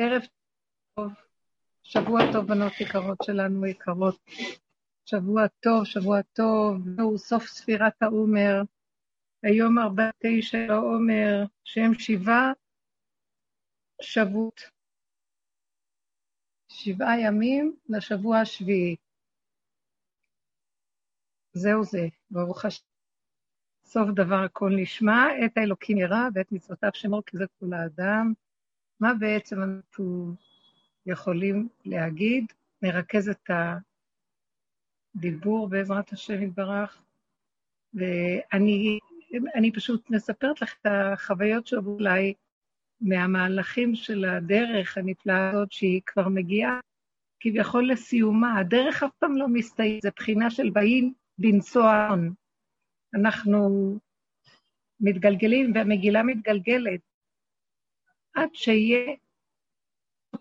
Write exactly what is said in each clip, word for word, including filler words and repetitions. ערב טוב, שבוע טוב בנות יקרות שלנו יקרות, שבוע טוב, שבוע טוב, זהו סוף ספירת העומר, היום ארבעים ותשע לעומר, שהם שבעה שבועות, שבעה ימים לשבוע השביעי. זהו זה, ברוך השם. סוף דבר הכל נשמע, את האלוקים ירא ואת מצוותיו שמור כי זה כול האדם. מה בעצם אנחנו יכולים להגיד? נרכז את הדיבור בעזרת השם יתברך, ואני אני פשוט מספרת לך את החוויות שעברו אולי מהמהלכים של הדרך הנפלאה הזאת שהיא כבר מגיעה כביכול לסיומה. הדרך אף פעם לא מסתיים, זה בחינה של באים בנסוע. אנחנו מתגלגלים והמגילה מתגלגלת עד שיהיה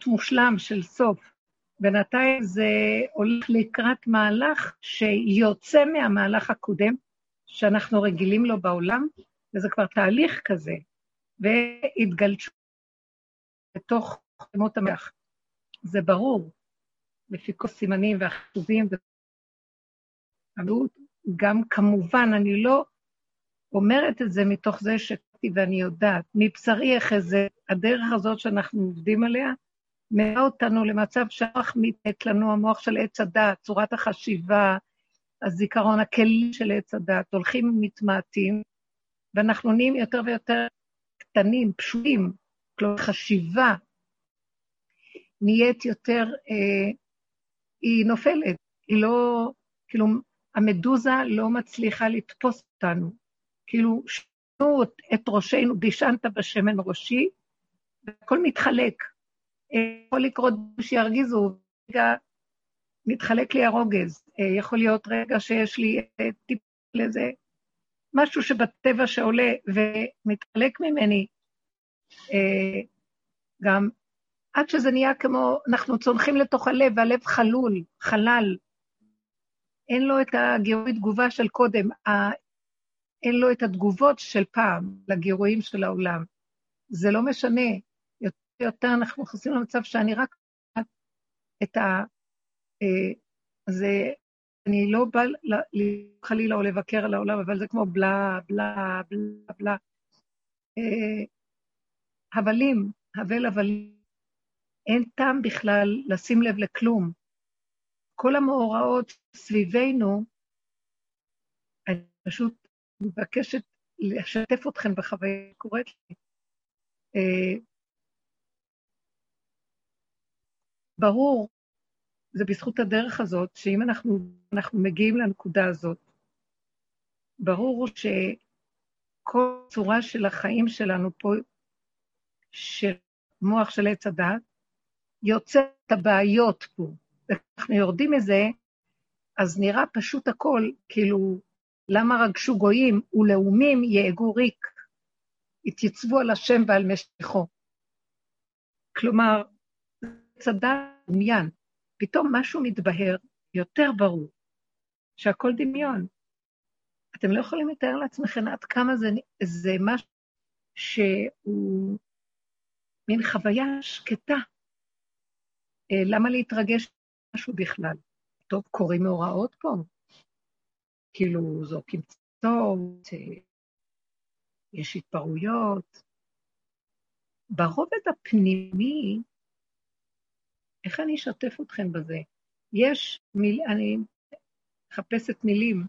מושלם של סוף. בינתיים זה הולך לקראת מהלך שיוצא מהמהלך הקודם שאנחנו רגילים לו בעולם, וזה כבר תהליך כזה, והתגלשו בתוך חמות המלך. זה ברור, לפי כל סימנים והחזים, גם כמובן אני לא אומרת את זה מתוך זה שקראתי ואני יודעת, מבשרי איך זה, הדרך הזאת שאנחנו עובדים עליה, מראה אותנו למצב שהמוח מתנק לנו, המוח של עץ הדעת, צורת החשיבה, הזיכרון, הכלים של עץ הדעת, הולכים ומתמעטים, ואנחנו נהיים יותר ויותר קטנים, פשוטים, כלומר חשיבה, נהיית יותר, אה, היא נופלת, היא לא, כאילו, המדוזה לא מצליחה לתפוס אותנו, כאילו שנו את ראשינו, דשענת בשמן ראשי, והכל מתחלק, יכול לקרות שירגיזו, רגע מתחלק לי הרוגז, יכול להיות רגע שיש לי טיפול לזה, משהו שבטבע שעולה ומתחלק ממני, גם עד שזה נהיה כמו, אנחנו צונחים לתוך הלב, והלב חלול, חלל, אין לו את הגירוי תגובה של קודם, אין לו את התגובות של פעם לגירויים של העולם. זה לא משנה, יותר ויותר אנחנו חסים למצב שאני רק את ה... זה, אני לא בא חלילה או לבקר על העולם, אבל זה כמו בלה, בלה, בלה, בלה. הבלים, הבל הבלים, אין טעם בכלל לשים לב לכלום. כל המאורעות סביבנו, אני פשוט מבקשת לשתף אתכם בחוויה שקורית לי. ברור, זה בזכות הדרך הזאת, שאם אנחנו, אנחנו מגיעים לנקודה הזאת, ברור שכל צורה של החיים שלנו פה, של מוח של עץ הדעת, יוצא את הבעיות פה. אנחנו יורדים מזה, אז נראה פשוט הכל, כאילו, למה רגשו גויים ולאומים יאגו ריק, התייצבו על השם ועל משכו. כלומר, צדה דמיין, פתאום משהו מתבהר יותר ברור, שהכל דמיון. אתם לא יכולים לתאר לעצמכם עד כמה זה, זה משהו שהוא מין חוויה שקטה. למה להתרגש משהו בכלל? טוב, קוראים הוראות פה. כאילו, זורקים צעות, יש התפרויות. ברובד הפנימי, איך אני אשתף אתכם בזה? יש, מיל, אני מחפשת מילים,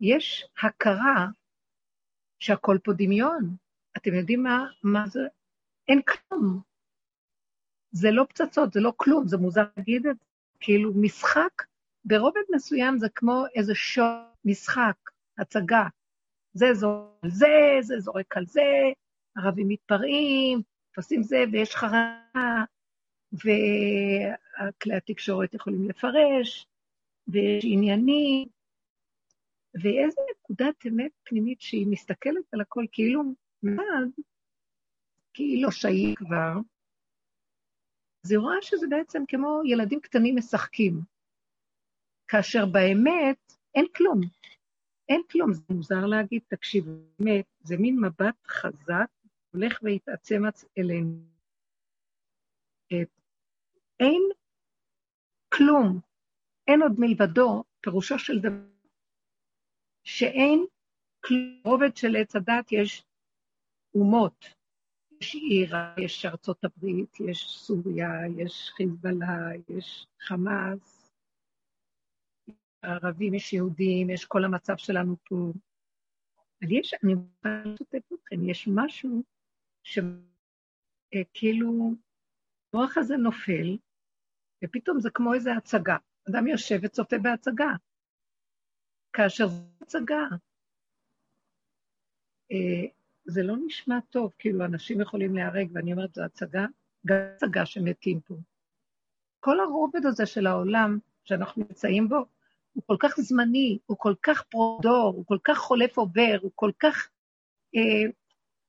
יש הכרה שהכל פה דמיון. אתם יודעים מה, מה זה? אין כלום. זה לא פצצות, זה לא כלום, זה מוזר להגיד את זה. כאילו משחק, ברובד מסוים זה כמו איזה שו, משחק, הצגה. זה זורק על זה, זה זורק על זה, ערבים מתפרעים, תפסים זה ויש חרדה, וכלי התקשורת יכולים לפרש, ויש עניינים, ואיזו נקודת אמת פנימית שהיא מסתכלת על הכל, כאילו מאז, כי היא לא שייך כבר, זה רואה שזה בעצם כמו ילדים קטנים משחקים, כאשר באמת אין כלום, אין כלום, זה מוזר להגיד, תקשיב, באמת, זה מין מבט חזק, הולך והתעצם אלינו, שקט, אין כלום, אין עוד מלבדו, פירושו של דבר, שאין כלום, רובד של עץ הדת יש אומות, יש עירה, יש ארצות הברית, יש סוריה, יש חיזבאללה, יש חמאס, ערבים, יש יהודים, יש כל המצב שלנו פה, אבל יש, אני משתף אתכם, יש משהו שכאילו, המוח הזה נופל, ופתאום זה כמו איזו הצגה. אדם יושב וצופה בהצגה, כאשר זו הצגה. זה לא נשמע טוב, כאילו אנשים יכולים להרג, ואני אומרת, זו הצגה, גם הצגה שמתים פה. כל הרובד הזה של העולם שאנחנו נמצאים בו, הוא כל כך זמני, הוא כל כך פרודור, הוא כל כך חולף עובר, הוא כל כך, אה,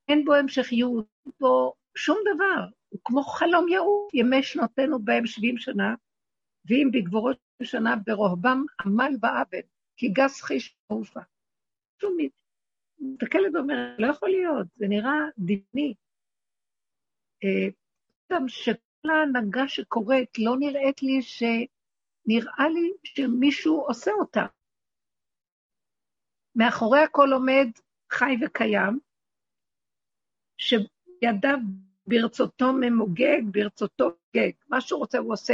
אין בו המשכיות, אין בו שום דבר, הוא כמו חלום יעוף, ימי שנותינו בהם שבעים שנה, ואם בגבורות שנה ברוחבם עמל בעבד, כי גס חיש ועופה. שום מיד, מתקלת אומרת, לא יכול להיות, זה נראה דמיוני. גם אה, שכל ההנהגה שקורית, לא נראית לי ש... נראה לי שמישהו עושה אותה. מאחורי הכל עומד חי וקיים, שידיו ברצותו ממוגג, ברצותו גג, מה שהוא רוצה הוא עושה.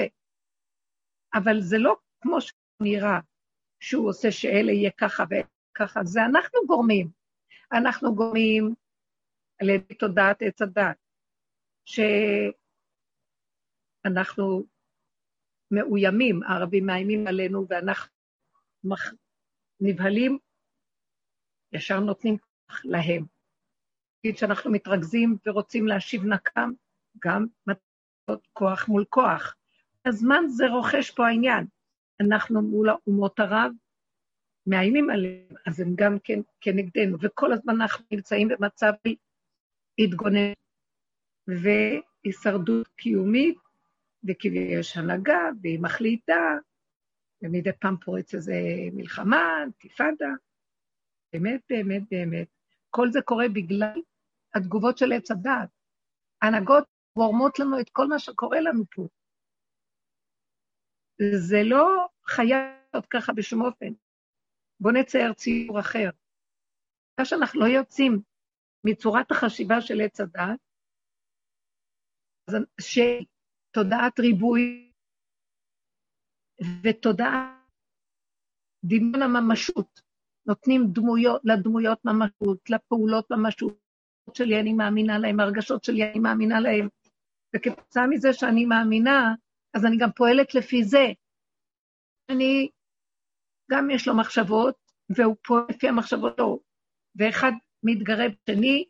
אבל זה לא כמו שהוא נראה, שהוא עושה שאלה יהיה ככה וככה, זה אנחנו גורמים. אנחנו גורמים על ידי תודעת עץ הדת, שאנחנו מאוימים, הערבים מאיימים עלינו, ואנחנו נבהלים, ישר נותנים להם. כי שאנחנו מתרכזים ורוצים להשיב נקם, גם מתנות כוח מול כוח. הזמן זה רוכש פה העניין. אנחנו מול האומות ערב, מאיימים עליהם, אז הם גם כן, כנגדנו, וכל הזמן אנחנו נמצאים במצב התגונן, והישרדות קיומית, וכביש יש הנהגה, והיא מחליטה, ומדי פעם פורץ איזה מלחמה, אינתיפאדה, באמת, באמת, באמת. כל זה קורה בגלל התגובות של עץ הדת. ההנהגות גורמות לנו את כל מה שקורה לנו פה. זה לא חייב להיות ככה בשום אופן. בוא נצייר ציור אחר. מה שאנחנו לא יוצאים מצורת החשיבה של עץ הדת, אז ש... תודעת ריבוי ותודעת דמיון הממשות, נותנים דמויות, לדמויות ממשות, לפעולות ממשות שלי אני מאמינה להם, הרגשות שלי אני מאמינה להם, וכתוצאה מזה שאני מאמינה, אז אני גם פועלת לפי זה, אני גם יש לו מחשבות, והוא פועל לפי המחשבות, ואחד מתגרב שני,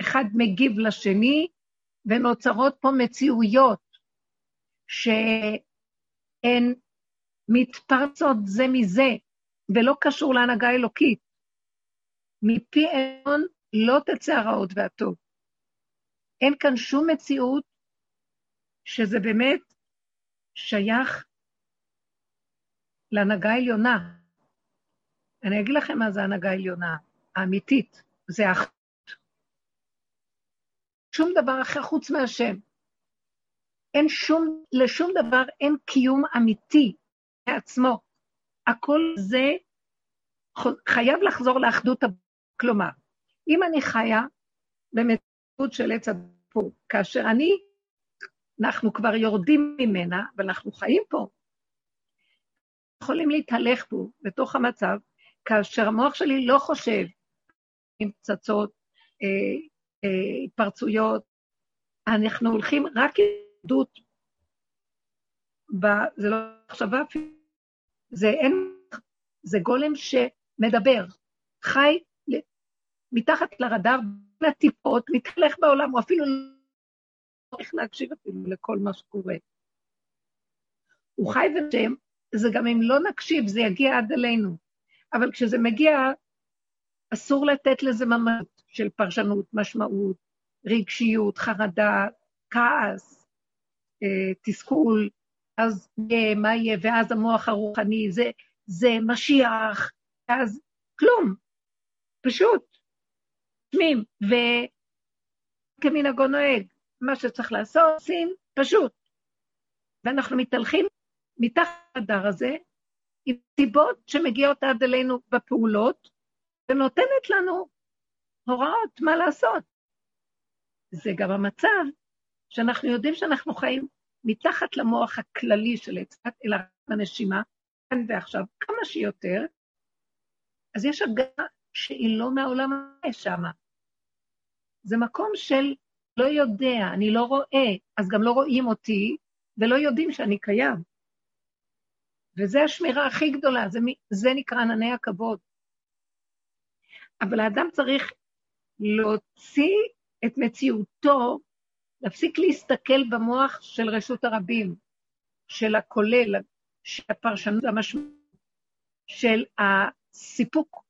אחד מגיב לשני, ונוצרות פה מציאויות, שהן מתפרצות זה מזה, ולא קשור להנהגה אלוקית. מפי עליון לא תצא הרעות והטוב. אין כאן שום מציאות, שזה באמת שייך להנהגה העליונה. אני אגיד לכם מה זה ההנהגה העליונה, האמיתית, זה האחרות. שום דבר אחר חוץ מהשם. אין שום, לשום דבר אין קיום אמיתי לעצמו. הכל זה חייב לחזור לאחדות, כלומר, אם אני חיה במציאות של עץ הדת, כאשר אני, אנחנו כבר יורדים ממנה, אבל אנחנו חיים פה, יכולים להתהלך פה בתוך המצב, כאשר המוח שלי לא חושב עם פצצות, אה, אה, פרצויות, אנחנו הולכים רק עם דות, זה לא מחשבה, זה אין, זה גולם שמדבר, חי מתחת לרדאר, לטיפות, מתהלך בעולם, הוא אפילו לא צריך להקשיב אפילו לכל מה שקורה. הוא חי ושם, זה גם אם לא נקשיב, זה יגיע עד אלינו, אבל כשזה מגיע, אסור לתת לזה ממשות של פרשנות, משמעות, רגשיות, חרדה, כעס, תסכול, אז מה יהיה, ואז המוח הרוחני, זה, זה משיח, אז כלום, פשוט, שמים, וכמנהגו נוהג, מה שצריך לעשות, עושים פשוט. ואנחנו מתהלכים מתחת הדר הזה, עם סיבות שמגיעות עד אלינו בפעולות, ונותנת לנו הוראות מה לעשות. זה גם המצב שאנחנו יודעים שאנחנו חיים מתחת למוח הכללי של עצת, אלא הנשימה, כאן ועכשיו, כמה שיותר, אז יש הגעה שהיא לא מהעולם הזה שם. זה מקום של לא יודע, אני לא רואה, אז גם לא רואים אותי, ולא יודעים שאני קיים. וזו השמירה הכי גדולה, זה, זה נקרא ענני הכבוד. אבל האדם צריך להוציא את מציאותו, להפסיק להסתכל במוח של רשות הרבים, של הכולל, של הפרשנות המשמעות, של הסיפוק,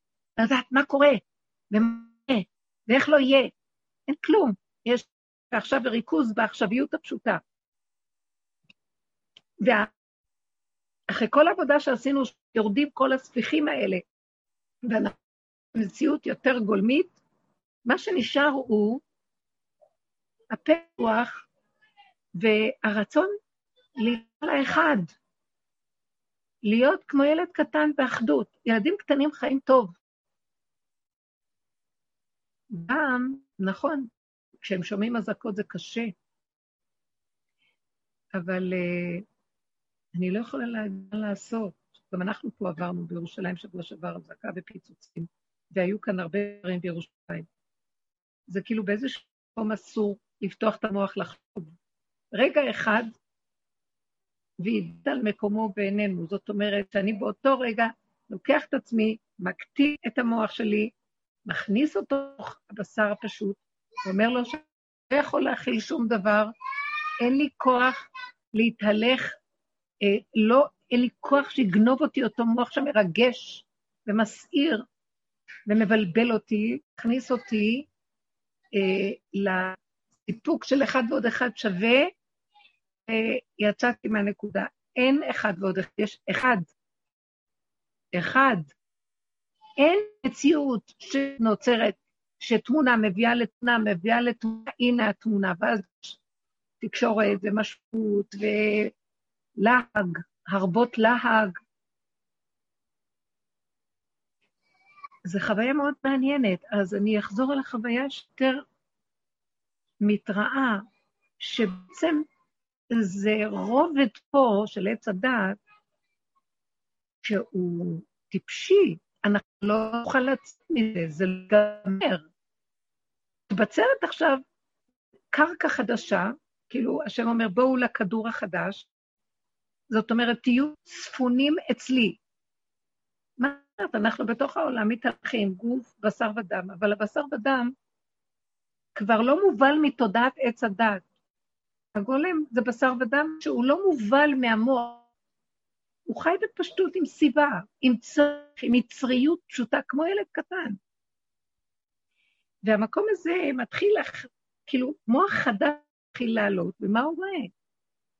לדעת מה קורה, ומה, ואיך לא יהיה, אין כלום, יש עכשיו ריכוז בעכשוויות הפשוטה. ואחרי כל העבודה שעשינו, יורדים כל הספיחים האלה, ואנחנו במציאות יותר גולמית, מה שנשאר הוא, הפתוח והרצון להיות לאחד, להיות כמו ילד קטן באחדות. ילדים קטנים חיים טוב. גם, נכון, כשהם שומעים אזעקות זה קשה, אבל uh, אני לא יכולה לעשות, גם אנחנו פה עברנו בירושלים שבוע שעבר אזעקה ופיצוצים, והיו כאן הרבה דברים בירושלים. זה כאילו באיזשהו מקום אסור, לפתוח את המוח לחשוב. רגע אחד, וידל מקומו בעינינו. זאת אומרת, שאני באותו רגע לוקח את עצמי, מקטין את המוח שלי, מכניס אותו בבשר הפשוט, ואומר לו שאני לא יכול להכיל שום דבר, אין לי כוח להתהלך, אה, לא, אין לי כוח שיגנוב אותי אותו מוח שמרגש, ומסעיר, ומבלבל אותי, מכניס אותי אה, ל... סיפוק של אחד ועוד אחד שווה, יצאתי מהנקודה. אין אחד ועוד אחד, יש אחד. אחד. אין מציאות שנוצרת, שתמונה מביאה לתמונה, מביאה לתמונה, הנה התמונה, ואז תקשורת ומשפוט ולהג, הרבות להג. זו חוויה מאוד מעניינת, אז אני אחזור על החוויה שיותר מתראה שבעצם זה רובד פה של עץ הדעת שהוא טיפשי, אנחנו לא נוכל לצאת מזה, זה לגמר. מתבצרת עכשיו קרקע חדשה, כאילו השם אומר בואו לכדור החדש, זאת אומרת תהיו ספונים אצלי. מה אומרת? אנחנו בתוך העולם מתהלכים, גוף, בשר ודם, אבל הבשר ודם כבר לא מובל מתודעת עץ הדת. הגולם זה בשר ודם שהוא לא מובל מהמוח. הוא חי בפשטות עם סיבה, עם צורך, עם יצריות פשוטה, כמו ילד קטן. והמקום הזה מתחיל, כאילו, מוח חדש מתחיל לעלות, ומה הוא רואה?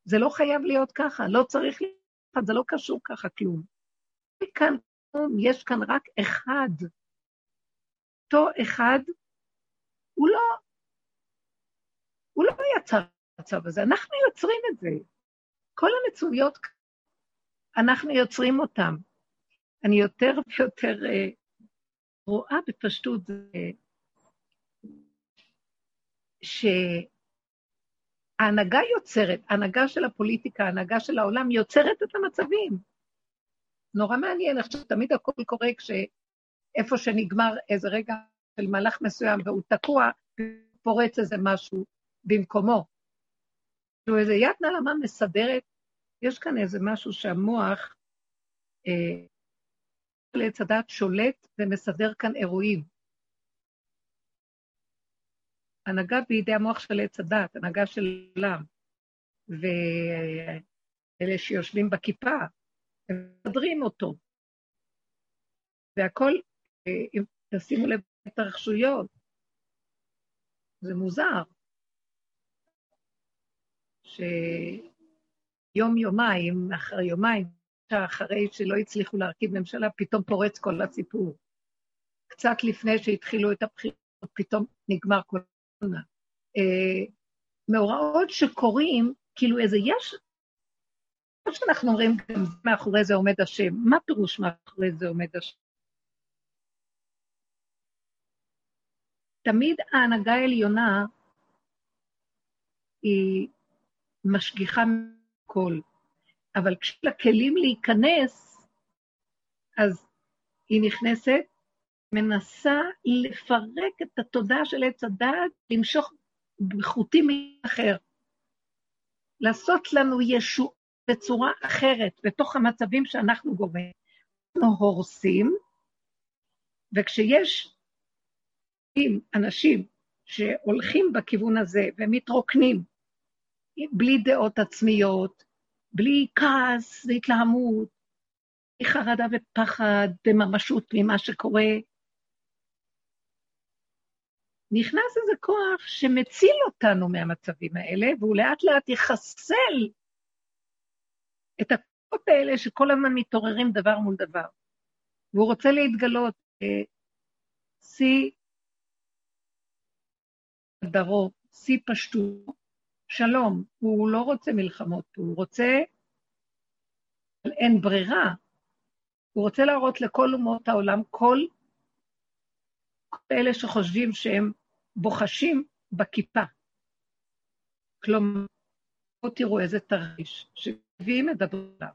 זה לא חייב להיות ככה, לא צריך להיות ככה, זה לא קשור ככה כלום. כאן, יש כאן רק אחד. אותו אחד, הוא לא, הוא לא יצר את המצב הזה, אנחנו יוצרים את זה. כל המצויות, אנחנו יוצרים אותם. אני יותר ויותר רואה בפשטות שההנהגה יוצרת, ההנהגה של הפוליטיקה, ההנהגה של העולם, יוצרת את המצבים. נורא מעניין, אני חושבת, תמיד הכל קורה כשאיפה שנגמר איזה רגע, של מהלך מסוים, והוא תקוע, פורץ איזה משהו במקומו. כאילו איזה יד נעלמה מסדרת, יש כאן איזה משהו שהמוח, אה, לצדת שולט ומסדר כאן אירועים. הנהגה בידי המוח של לצדת, הנהגה של עולם, ואלה שיושבים בכיפה, הם מסדרים אותו. והכל, אם אה, תשימו לב, התרחשויות, זה מוזר, שיום יומיים, אחרי יומיים, אחרי שלא הצליחו להרכיב ממשלה, פתאום פורץ כל הסיפור. קצת לפני שהתחילו את הבחירות, פתאום נגמר קורונה. מאורעות שקורים, כאילו איזה יש, כמו שאנחנו אומרים, גם מאחורי זה עומד השם. מה פירוש מאחורי זה עומד השם? תמיד ההנהגה העליונה היא משגיחה מכל, אבל כשלכלים להיכנס, אז היא נכנסת, מנסה לפרק את התודעה של עץ הדעת, למשוך בחוטים אחר, לעשות לנו ישוע בצורה אחרת, בתוך המצבים שאנחנו גוברים. אנחנו הורסים, וכשיש אנשים שהולכים בכיוון הזה ומתרוקנים, בלי דעות עצמיות, בלי כעס והתלהמות, בלי חרדה ופחד בממשות ממה שקורה, נכנס איזה כוח שמציל אותנו מהמצבים האלה, והוא לאט לאט יחסל את הכוחות האלה שכל הזמן מתעוררים דבר מול דבר. והוא רוצה להתגלות, סי דרו, סי פשטו, שלום, הוא לא רוצה מלחמות, הוא רוצה, אין ברירה, הוא רוצה להראות לכל אומות העולם, כל אלה שחושבים שהם בוחשים בכיפה. כלומר, בוא תראו איזה תרחיש, שביבים מדברים עליו.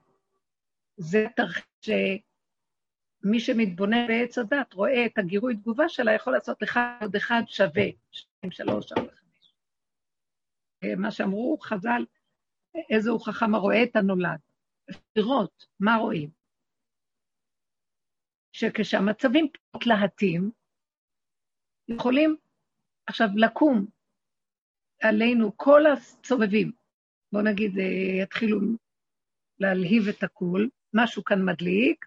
זה תרחיש שמי שמתבונן בעץ הדת, רואה את הגירוי תגובה שלה, יכול לעשות אחד עוד אחד שווה, שתיים, שלוש, ארבע, חמש. מה שאמרו חז"ל, איזה הוא חכם הרואה את הנולד. לראות, מה רואים? שכשהמצבים מתלהטים, יכולים עכשיו לקום עלינו כל הסובבים, בוא נגיד, יתחילו להלהיב את הכל, משהו כאן מדליק,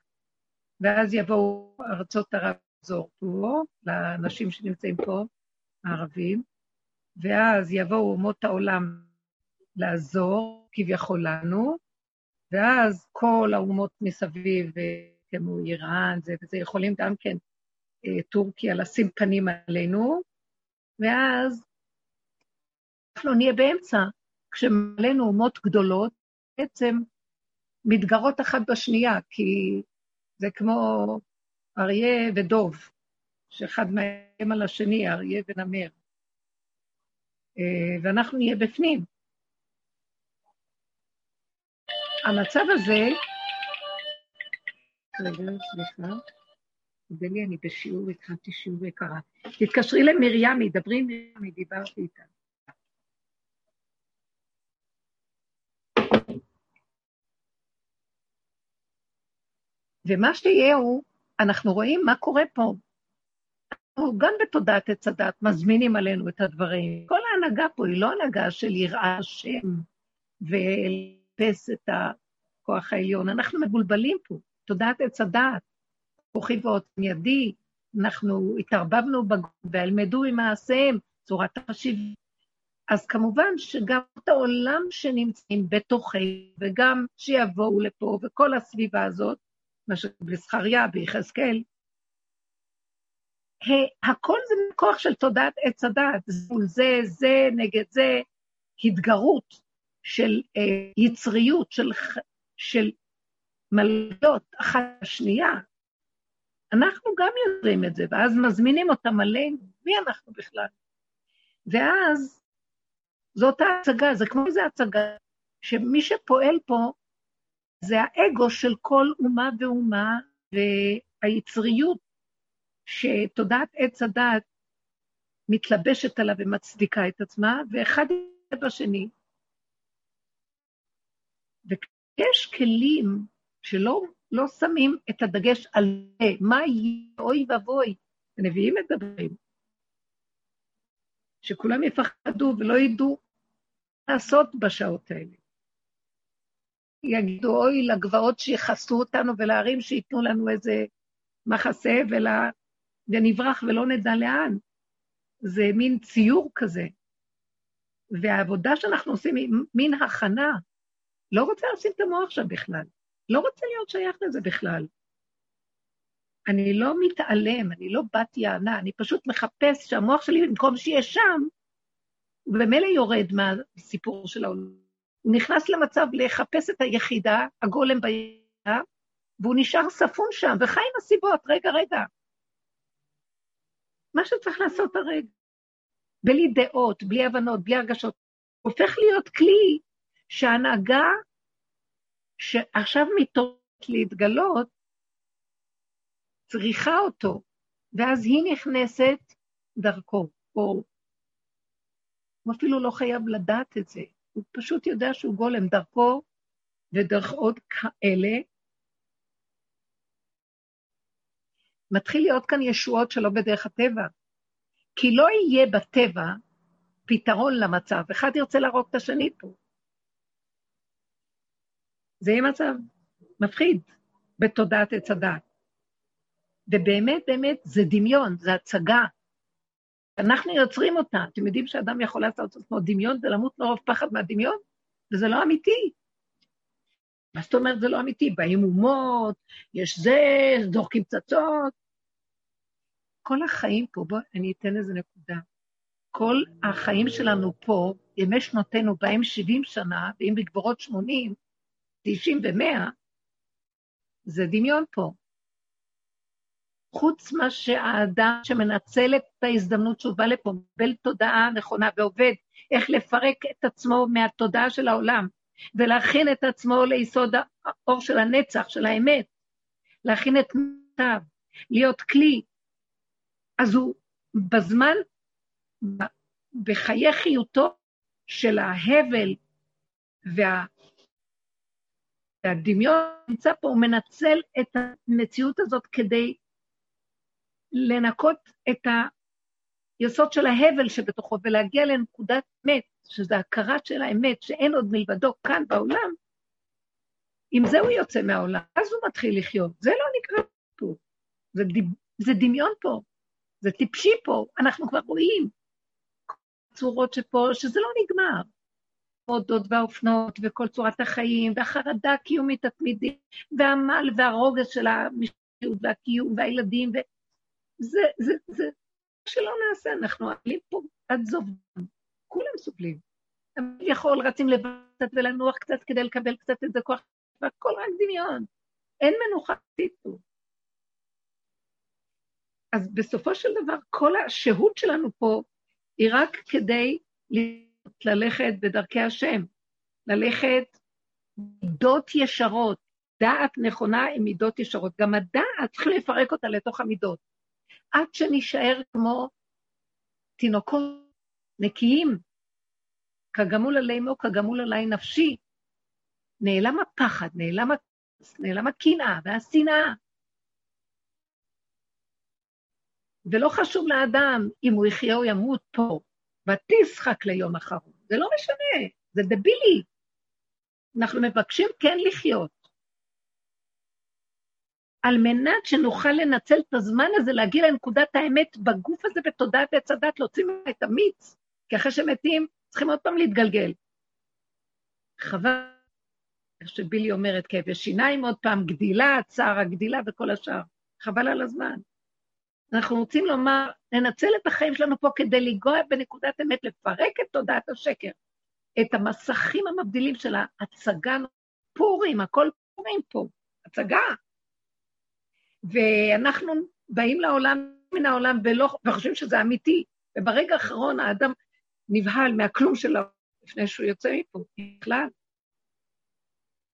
ואז יבואו ארצות ערב לעזור פה, לאנשים שנמצאים פה, הערבים, ואז יבואו אומות העולם לעזור, כביכול לנו, ואז כל האומות מסביב, כמו איראן, זה, וזה יכולים גם כן, טורקיה לשים פנים עלינו, ואז אנחנו נהיה באמצע, כשמעלינו אומות גדולות, בעצם מתגרות אחת בשנייה, כי זה כמו אריה ודוב, שאחד מהם על השני, אריה ונמר, ואנחנו נהיה בפנים. המצב הזה, רגע, סליחה, דלי, אני בשיעור, התחלתי שיעור יקרה. תתקשרי למריאמי, דברי עם מריאמי, דיברתי איתה. ומה שיהיה הוא, אנחנו רואים מה קורה פה. אנחנו גם בתודעת הצדת, מזמינים עלינו את הדברים. כל ההנהגה פה היא לא הנהגה של יראה השם, ולפס את הכוח העליון. אנחנו מבולבלים פה, תודעת הצדת. כוחי ועוצם ידי, אנחנו התערבבנו והלמדו עם מעשיהם, צורת החשיבה. אז כמובן שגם את העולם שנמצאים בתוכי, וגם שיבואו לפה, וכל הסביבה הזאת, מה שבזכריה, ביחזקאל, הכל זה מכוח של תודעת עץ הדעת, זה, זה, נגד זה, התגרות של יצריות, של, של מלאות אחת השנייה, אנחנו גם יודעים את זה, ואז מזמינים אותם עלינו, מי אנחנו בכלל? ואז, זאת ההצגה, זה כמו איזה הצגה, שמי שפועל פה, זה האגו של כל אומה ואומה, והיצריות, שתודעת עץ הדעת, מתלבשת עליו ומצדיקה את עצמה, ואחד בשני. ויש כלים שלא, לא שמים את הדגש על זה, מה יהיה, אוי ובוי, הנביאים מדברים, שכולם יפחדו ולא ידעו לעשות בשעות האלה. יגידו, אוי לגבעות שיחסו אותנו ולהרים שיתנו לנו איזה מחסה, ולה... ונברח ולא נדע לאן. זה מין ציור כזה. והעבודה שאנחנו עושים היא מין הכנה, לא רוצה לשים את המוח שם בכלל. לא רוצה להיות שייך לזה בכלל. אני לא מתעלם, אני לא בת יענה, אני פשוט מחפש שהמוח שלי, במקום שיהיה שם, ומלא יורד מהסיפור של העולם. הוא נכנס למצב לחפש את היחידה, הגולם ביחידה, והוא נשאר ספון שם, וחי עם הסיבות, רגע, רגע. מה שצריך לעשות הרגע, בלי דעות, בלי הבנות, בלי הרגשות, הופך להיות כלי שההנהגה, שעכשיו מתורת להתגלות, צריכה אותו, ואז היא נכנסת דרכו, או הוא אפילו לא חייב לדעת את זה, הוא פשוט יודע שהוא גולם דרכו, ודרך עוד כאלה, מתחיל להיות כאן ישועות שלא בדרך הטבע, כי לא יהיה בטבע פתרון למצב, אחד ירצה להרוג את השני פה, זה יהיה מצב מפחיד בתודעת עץ הדעת, ובאמת באמת זה דמיון, זה הצגה, אנחנו יוצרים אותה, אתם יודעים שאדם יכול לעשות עצמו דמיון, זה למות מרוב פחד מהדמיון, וזה לא אמיתי. מה זאת אומרת זה לא אמיתי? באים אומות, יש זה, זורקים פצצות. כל החיים פה, בואו אני אתן איזה נקודה, כל החיים שלנו פה, ימי שנותינו בהם שבעים שנה, ואם בגבורות שמונים, תשעים ומאה, זה דמיון פה. חוץ מה שהאדם שמנצל את ההזדמנות שהוא בא לפה, בל תודעה נכונה ועובד, איך לפרק את עצמו מהתודעה של העולם, ולהכין את עצמו ליסוד האור של הנצח, של האמת, להכין את נתיו, להיות כלי, אז הוא בזמן, בחיי חיותו של ההבל וה... והדמיון נמצא פה, הוא מנצל את המציאות הזאת כדי לנקות את היסוד של ההבל שבתוכו, ולהגיע לנקודת אמת, שזה הכרת של האמת, שאין עוד מלבדו כאן בעולם, עם זה הוא יוצא מהעולם, אז הוא מתחיל לחיות, זה לא נקרא פה, זה, ד... זה דמיון פה, זה טיפשי פה, אנחנו כבר רואים, כל צורות שפה, שזה לא נגמר, המודות והאופנות, וכל צורת החיים, והחרדה הקיומית התמידית, והעמל והרוגז של המשפטיות, והקיום, והילדים, ו... זה, זה, זה, שלא נעשה, אנחנו עלים פה עד זובן, כולם סובלים, אבל יכול, רצים לבד קצת ולנוח קצת, כדי לקבל קצת את זה כוח, והכל רק דמיון, אין מנוחה טיפו. אז בסופו של דבר, כל השהות שלנו פה, היא רק כדי ללכת בדרכי השם, ללכת מידות ישרות, דעת נכונה עם מידות ישרות, גם הדעת צריך לפרק אותה לתוך המידות, עד שנשאר כמו תינוקות נקיים, כגמול עלי מו, כגמול עלי נפשי, נעלם הפחד, נעלם, נעלם הקנאה והשנאה. ולא חשוב לאדם אם הוא יחיה או ימות פה, ותשחק ליום אחרון, זה לא משנה, זה דבילי. אנחנו מבקשים כן לחיות. על מנת שנוכל לנצל את הזמן הזה, להגיע לנקודת האמת בגוף הזה, בתודעת עץ הדת, להוציא את המיץ, כי אחרי שמתים, צריכים עוד פעם להתגלגל. חבל, איך שבילי אומרת, כאב השיניים עוד פעם, גדילה, צער הגדילה וכל השאר, חבל על הזמן. אנחנו רוצים לומר, לנצל את החיים שלנו פה, כדי לגוע בנקודת אמת, לפרק את תודעת השקר, את המסכים המבדילים של ההצגה, פורים, הכל פורים פה, הצגה, ואנחנו באים לעולם, מן העולם, ולא, וחושבים שזה אמיתי, וברגע האחרון האדם נבהל מהכלום שלו, לפני שהוא יוצא מפה, בכלל.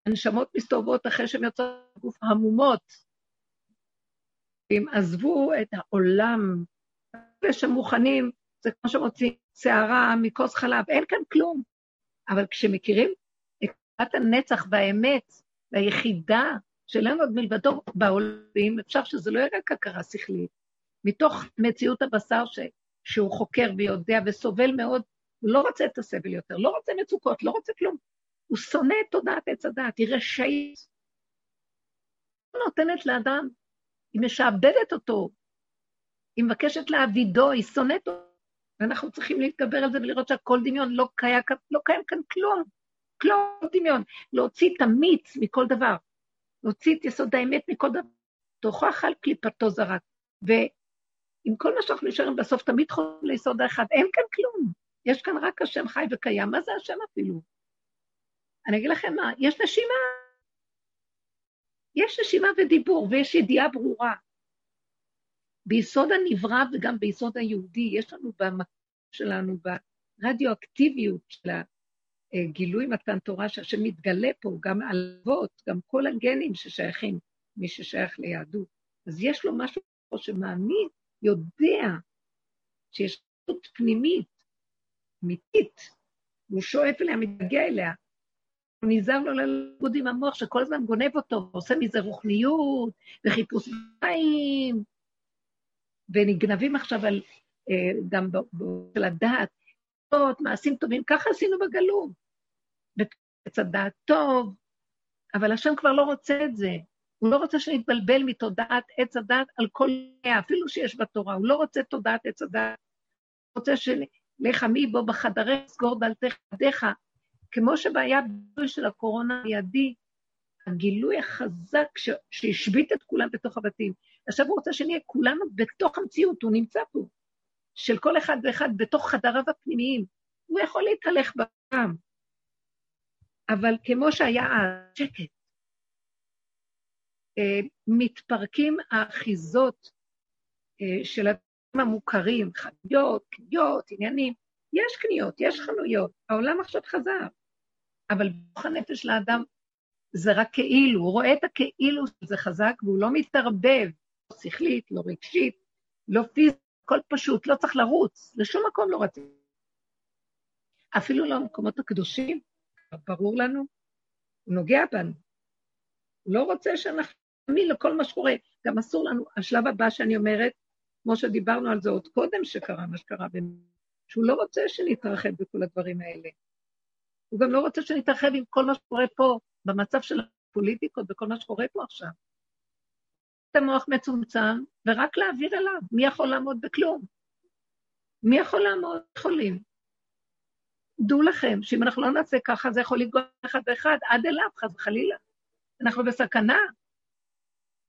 הנשמות מסתובבות אחרי שהם יוצאים בגוף המומות, והם עזבו את העולם, ושמוכנים, זה כמו שמוצאים שערה מכוס חלב, אין כאן כלום, אבל כשמכירים את הנצח והאמת, והיחידה, שלנו עוד מלבדו בעולם, אפשר שזה לא יהיה רק הכרה שכלית, מתוך מציאות הבשר ש, שהוא חוקר ויודע וסובל מאוד, הוא לא רוצה את הסבל יותר, לא רוצה מצוקות, לא רוצה כלום, הוא שונא את תודעת עץ הדעת, היא רשאית, היא נותנת לאדם, היא משעבדת אותו, היא מבקשת להבידו, היא שונאת אותו, ואנחנו צריכים להתגבר על זה ולראות שהכל דמיון, לא קיים, לא קיים כאן כלום, כלום דמיון, להוציא את המיץ מכל דבר, להוציא את יסוד האמת מכל דבר, תוכח על קליפתו זרק, ועם כל מה שאנחנו נשארים בסוף, תמיד חוזרים ליסוד האחד, אין כאן כלום, יש כאן רק השם חי וקיים, מה זה השם אפילו? אני אגיד לכם מה, יש נשימה, יש נשימה ודיבור, ויש ידיעה ברורה. ביסוד הנברא וגם ביסוד היהודי, יש לנו במקום שלנו, ברדיו-אקטיביות של הגילוי מתן תורה, שהשם מתגלה פה, גם הלוות, גם כל הגנים ששייכים, מי ששייך ליהדות. אז יש לו משהו שמאמין, יודע שיש חיות פנימית, אמיתית, הוא שואף אליה, מתגע אליה, הוא נזהב לו ללגוד עם המוח, שכל הזמן גונב אותו, עושה מזה רוחניות, וחיפוש מים, ונגנבים עכשיו על, גם של הדעת, מעשים טובים, ככה עשינו בגלות, בצד דעת טוב, אבל השם כבר לא רוצה את זה, הוא לא רוצה שנתבלבל מתודעת עץ הדעת על כל מיני, אפילו שיש בתורה, הוא לא רוצה תודעת עץ הדעת, הוא רוצה שלך עמי בו בחדרי, סגור דלתך עדיך, כמו שבעיה בגילוי של הקורונה הידי, הגילוי החזק ש... שהשביט את כולם בתוך הבתים, עכשיו הוא רוצה שנהיה כולנו בתוך המציאות, הוא נמצא פה, של כל אחד ואחד בתוך חדריו הפנימיים, הוא יכול להתהלך בפעם, אבל כמו שהיה השקט, מתפרקים האחיזות של הדברים המוכרים, חנויות, קניות, עניינים, יש קניות, יש חנויות, העולם עכשיו חזר, אבל בתוך הנפש לאדם זה רק כאילו, הוא רואה את הכאילו שזה חזק, והוא לא מתערבב, לא שכלית, לא רגשית, לא פיזית, הכל פשוט, לא צריך לרוץ, לשום מקום לא רצים. אפילו לא המקומות הקדושים, ברור לנו, הוא נוגע בנו, הוא לא רוצה שאנחנו נאמין לכל מה שקורה, גם אסור לנו, השלב הבא שאני אומרת, כמו שדיברנו על זה עוד קודם שקרה, מה שקרה בינינו, שהוא לא רוצה שנתרחב בכל הדברים האלה, הוא גם לא רוצה שנתרחב עם כל מה שקורה פה, במצב של הפוליטיקות, בכל מה שקורה פה עכשיו. את המוח מצומצם, ורק להעביר אליו, מי יכול לעמוד בכלום? מי יכול לעמוד? יכולים. דעו לכם, שאם אנחנו לא נעשה ככה, זה יכול לגרום אחד ואחד, עד אליו, חס וחלילה. אנחנו בסכנה,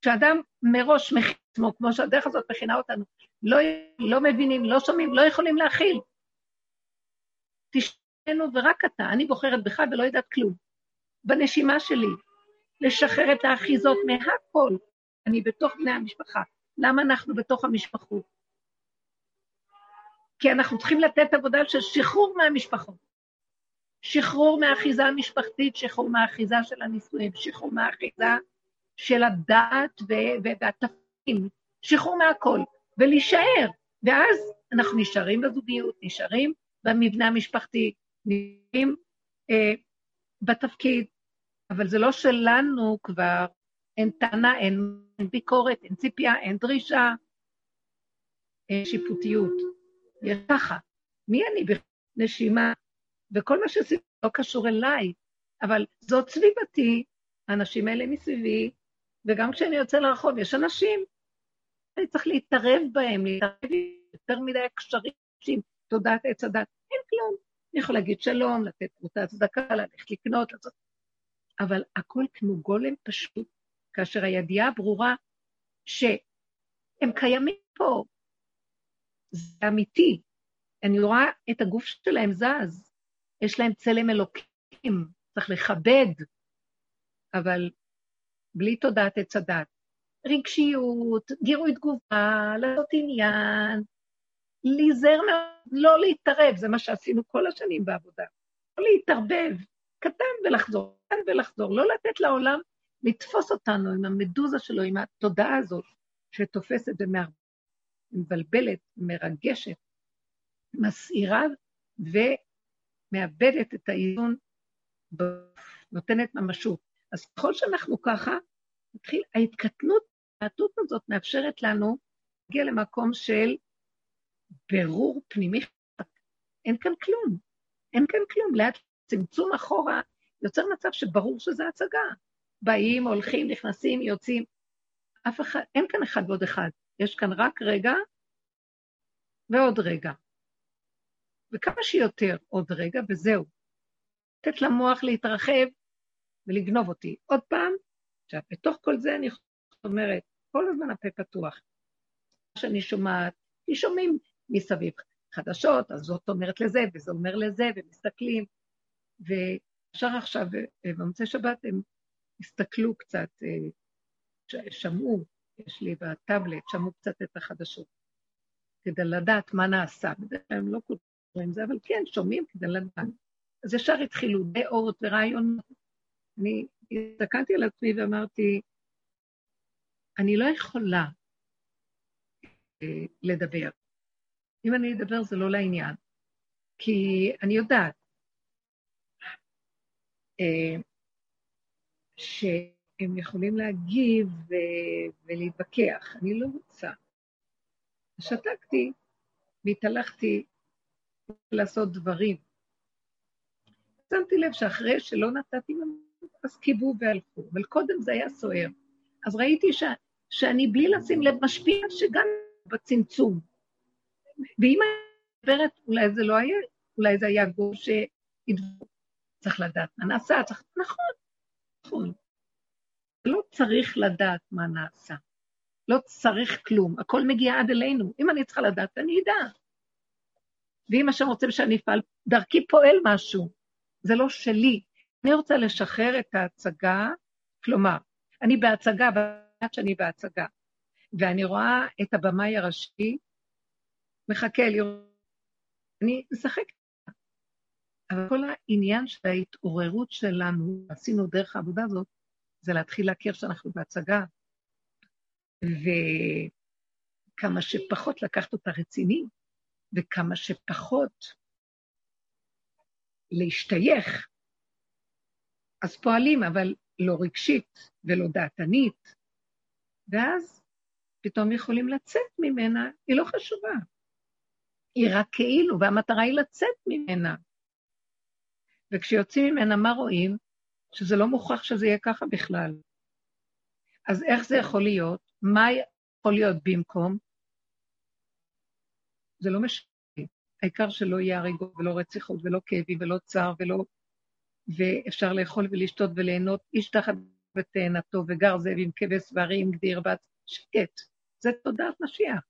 כשאדם מראש מכין עצמו, כמו שהדרך הזאת מכינה אותנו, לא, לא מבינים, לא שומעים, לא יכולים להכיל. תשתנו ורק אתה, אני בוחרת בך ולא יודעת כלום. בנשימה שלי, לשחרר את האחיזות מהכל, אני בתוך בני המשפחה. למה אנחנו בתוך המשפחות? כי אנחנו צריכים לתת עבודה של שחרור מהמשפחות. שחרור מהאחיזה המשפחתית, שחרור מהאחיזה של הנישואים, שחרור מהאחיזה של הדעת והתפקידים, שחרור מהכל, ולהישאר. ואז אנחנו נשארים בזוגיות, נשארים במבנה המשפחתי, נשארים אה, בתפקיד, אבל זה לא שלנו כבר, אין טענה, אין, אין ביקורת, אין ציפייה, אין דרישה, אין שיפוטיות. יש ככה, מי אני בנשימה? וכל מה שעשיתי לא קשור אליי, אבל זאת סביבתי, האנשים האלה מסביבי, וגם כשאני יוצא לרחוב יש אנשים, אני צריך להתערב בהם, להתערב יותר מדי הקשרים, תודעת עץ הדת, אין כלום. אני יכול להגיד שלום, לתת אותה צדקה, ללכת לקנות, לצאת. אבל הכל כמו גולם פשוט, כאשר הידיעה הברורה שהם קיימים פה, זה אמיתי, אני רואה את הגוף שלהם זז, יש להם צלם אלוקים, צריך לכבד, אבל בלי תודעת עץ הדת, רגשיות, גירוי תגובה, לעשות עניין, להיזהר לא להתערב, זה מה שעשינו כל השנים בעבודה, לא להתערבב, קטן ולחזור, קטן ולחזור, לא לתת לעולם לתפוס אותנו עם המדוזה שלו, עם התודעה הזאת, שתופסת ומערבבת, מבלבלת, מרגשת, מסעירה ומאבדת את האיזון, נותנת ממשות. אז ככל שאנחנו ככה, מתחיל, ההתקטנות, ההתקטנות הזאת מאפשרת לנו להגיע למקום של ברור פנימי, אין כאן כלום, אין כאן כלום, לאט צמצום אחורה, יוצר מצב שברור שזה הצגה, באים, הולכים, נכנסים, יוצאים, אף אחד, אין כאן אחד ועוד אחד, יש כאן רק רגע ועוד רגע, וכמה שיותר עוד רגע וזהו, לתת למוח להתרחב ולגנוב אותי, עוד פעם, עכשיו בתוך כל זה אני אומרת, כל הזמן הפה פתוח, מה שאני שומעת, כי שומעים מסביב, חדשות, אז זאת אומרת לזה, וזה אומר לזה, ומסתכלים, ואפשר עכשיו, במצא שבת הם הסתכלו קצת, שמעו, יש לי בטאבלט, שמעו קצת את החדשות, כדי לדעת מה נעשה, הם לא קודרים זה, אבל כן, שומעים כדי לדעת. אז ישר התחילו דעות ורעיונות, אני הסתכלתי על עצמי ואמרתי, אני לא יכולה לדבר. אם אני אדבר זה לא לעניין, כי אני יודעת שהם יכולים להגיב ולהתווכח, אני לא רוצה. שתקתי והתהלכתי לעשות דברים. שמתי לב שאחרי שלא נתתי, אז קיבו והלכו, אבל קודם זה היה סוער. אז ראיתי ש... שאני בלי לשים לב משפיע שגם בצמצום. ואם אני מדברת, אולי זה לא היה, אולי זה היה גור שהדבר, צריך לדעת מה נעשה, צריך, נכון, נכון. לא צריך לדעת מה נעשה, לא צריך כלום, הכל מגיע עד אלינו, אם אני צריכה לדעת, אני אדע. ואם השם רוצה שאני אפעל, דרכי פועל משהו, זה לא שלי. אני רוצה לשחרר את ההצגה, כלומר, אני בהצגה, בעד שאני בהצגה, ואני רואה את הבמאי הראשי, מחכה לראות, אני משחק. אבל כל העניין של ההתעוררות שלנו, עשינו דרך העבודה הזאת, זה להתחיל להכיר שאנחנו בהצגה, וכמה שפחות לקחת אותה רציני, וכמה שפחות להשתייך, אז פועלים, אבל לא רגשית ולא דעתנית, ואז פתאום יכולים לצאת ממנה, היא לא חשובה, היא רק כאילו, והמטרה היא לצאת ממנה. וכשיוצאים ממנה, מה רואים? שזה לא מוכרח שזה יהיה ככה בכלל. אז איך זה יכול להיות? מה יכול להיות במקום? זה לא משנה. העיקר שלא יהיה הריגות ולא רציחות ולא כאבי ולא צער ולא... ואפשר לאכול ולשתות וליהנות, איש תחת ותאנתו, וגר זאב עם כבש וערי עם גדי ירבץ, שקט. זה תודעת משיח,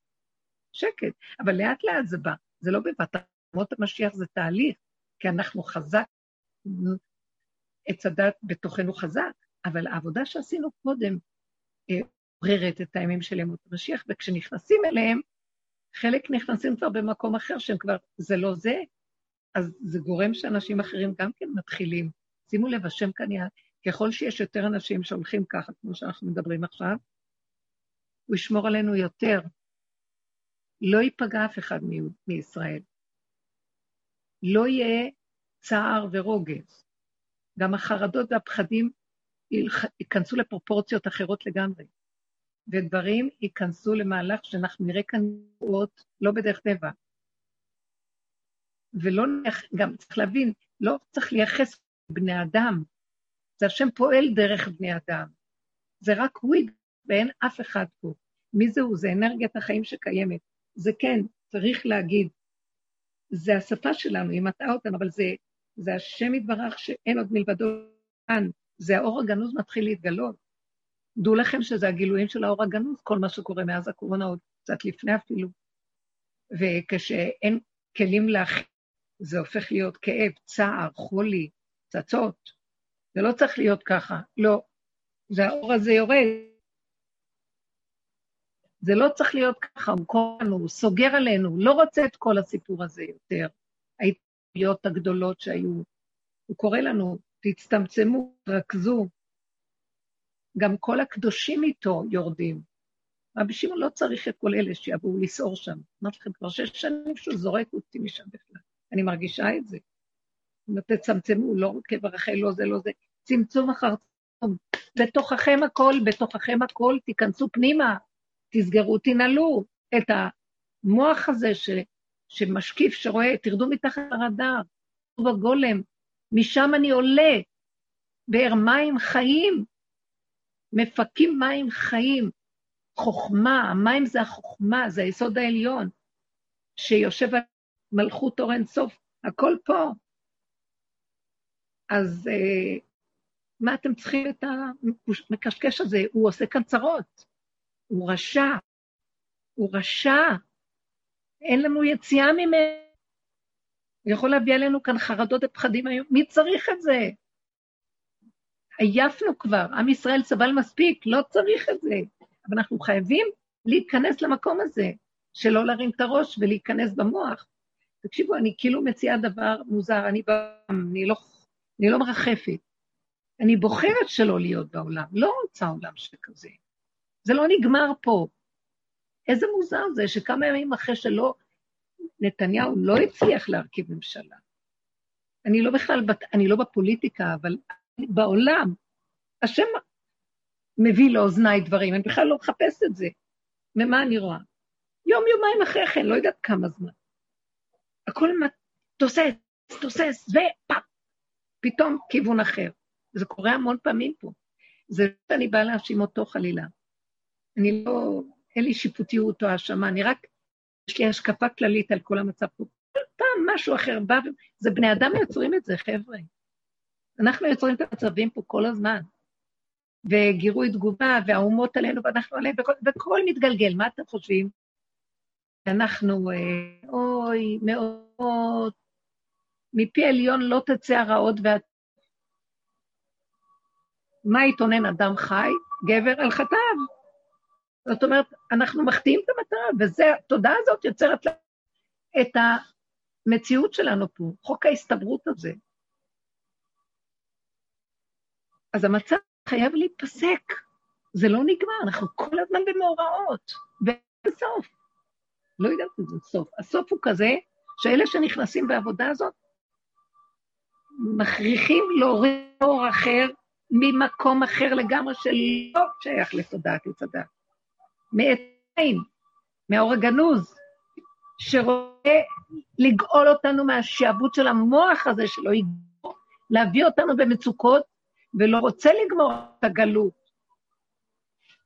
שקט. אבל לאט לאט זה בא, זה לא בבת מות המשיח, זה תהליך, כי אנחנו חזק, עץ הדת בתוכנו חזק, אבל העבודה שעשינו קודם, עוררת את הימים של ימות המשיח, וכשנכנסים אליהם, חלק נכנסים כבר במקום אחר, שהם כבר, זה לא זה, אז זה גורם שאנשים אחרים גם כן מתחילים. שימו לב, השם כאן, ככל שיש יותר אנשים שהולכים ככה, כמו שאנחנו מדברים עכשיו, הוא ישמור עלינו יותר. לא ייפגע אף אחד מישראל. לא יהיה צער ורוגז. גם החרדות והפחדים ייכנסו לפרופורציות אחרות לגמרי. ודברים ייכנסו למהלך שאנחנו נראה כאן נראות, לא בדרך טבע. ולא, גם צריך להבין, לא צריך לייחס בני אדם, זה השם פועל דרך בני אדם, זה רק הוא, ואין אף אחד פה, מי זהו? זה אנרגיית החיים שקיימת, זה כן, צריך להגיד, זה השפה שלנו, היא מטעה אותנו, אבל זה, זה השם יתברך שאין עוד מלבדו, זה האור הגנוז מתחיל להתגלות, דעו לכם שזה הגילויים של האור הגנוז, כל מה שקורה מאז הקורונה עוד קצת לפני אפילו, וכשאין כלים להכין, זה הופך להיות כאב, צער, חולי, צצות, זה לא צריך להיות ככה, לא, זה האור הזה יורד, זה לא צריך להיות ככה, הוא קורנו, הוא סוגר עלינו, לא רוצה את כל הסיפור הזה יותר, ההתפריות הגדולות שהיו, הוא קורא לנו, תצטמצמו, תרכזו, גם כל הקדושים איתו יורדים, רבי שמעון לא צריך את כל אלה שיבואו לסעור שם, אמרתי לכם כבר שש שנים שהוא זורק אותי משם בכלל, אני מרגישה את זה, תצמצמו, לא כבר אחרי, לא זה, לא זה, צמצום אחר צמצום, בתוככם הכל, בתוככם הכל, תיכנסו פנימה, תסגרו, תנעלו את המוח הזה ש, שמשקיף, שרואה, תרדו מתחת הרדאר, תרדו בגולם, משם אני עולה, באר מים חיים, מפקים מים חיים, חוכמה, המים זה החוכמה, זה היסוד העליון, שיושב על מלכות אור אין סוף, הכל פה. אז אה, מה אתם צריכים את המקשקש הזה? הוא עושה כאן צרות, הוא רשע, הוא רשע, אין לנו יציאה ממנו, הוא יכול להביא עלינו כאן חרדות ופחדים היום, מי צריך את זה? עייפנו כבר, עם ישראל סבל מספיק, לא צריך את זה, אבל אנחנו חייבים להיכנס למקום הזה, שלא להרים את הראש ולהיכנס במוח. תקשיבו, אני כאילו מציעה דבר מוזר, אני, אני, לא, אני לא מרחפת, אני בוחרת שלא להיות בעולם, לא רוצה עולם שכזה, זה לא נגמר פה. איזה מוזר זה שכמה ימים אחרי שלא, נתניהו לא הצליח להרכיב ממשלה. אני לא בכלל, אני לא בפוליטיקה, אבל בעולם, השם מביא לאוזניי דברים, אני בכלל לא מחפש את זה. ומה אני רואה? יום יומיים אחרי כן, לא יודעת כמה זמן. הכל תוסס, תוסס, ופאפ, פתאום כיוון אחר. זה קורה המון פעמים פה. זה לא שאני באה להאשים אותו חלילה. אני לא, אין לי שיפוטיות או האשמה, אני רק, יש לי השקפה כללית על כל המצב פה. כל פעם משהו אחר בא, זה בני אדם יוצרים את זה, חבר'ה. אנחנו יוצרים את המצבים פה כל הזמן. וגירוי תגובה, והאומות עלינו, ואנחנו עליהם, וכל מתגלגל. מה אתם חושבים? אנחנו, אוי, מאוד, מפי עליון לא תצא הרעות, ואת... מה יתונן אדם חי? גבר על חטב. זאת אומרת, אנחנו מחטיאים את המטרה, וזה, התודעה הזאת יוצרת לה, את המציאות שלנו פה, חוק ההסתברות הזה. אז המצב חייב להיפסק, זה לא נגמר, אנחנו כל הזמן במאורעות, ובסוף, לא יודעת את זה סוף, הסוף הוא כזה, שאלה שנכנסים בעבודה הזאת, מכריחים להוריד אור אחר, ממקום אחר לגמרי, שלא שייך לתודעת הצדה. מעציים, מהאור הגנוז, שרואה לגאול אותנו מהשעבוד של המוח הזה, שלא יגמור, להביא אותנו במצוקות, ולא רוצה לגמור את הגלות.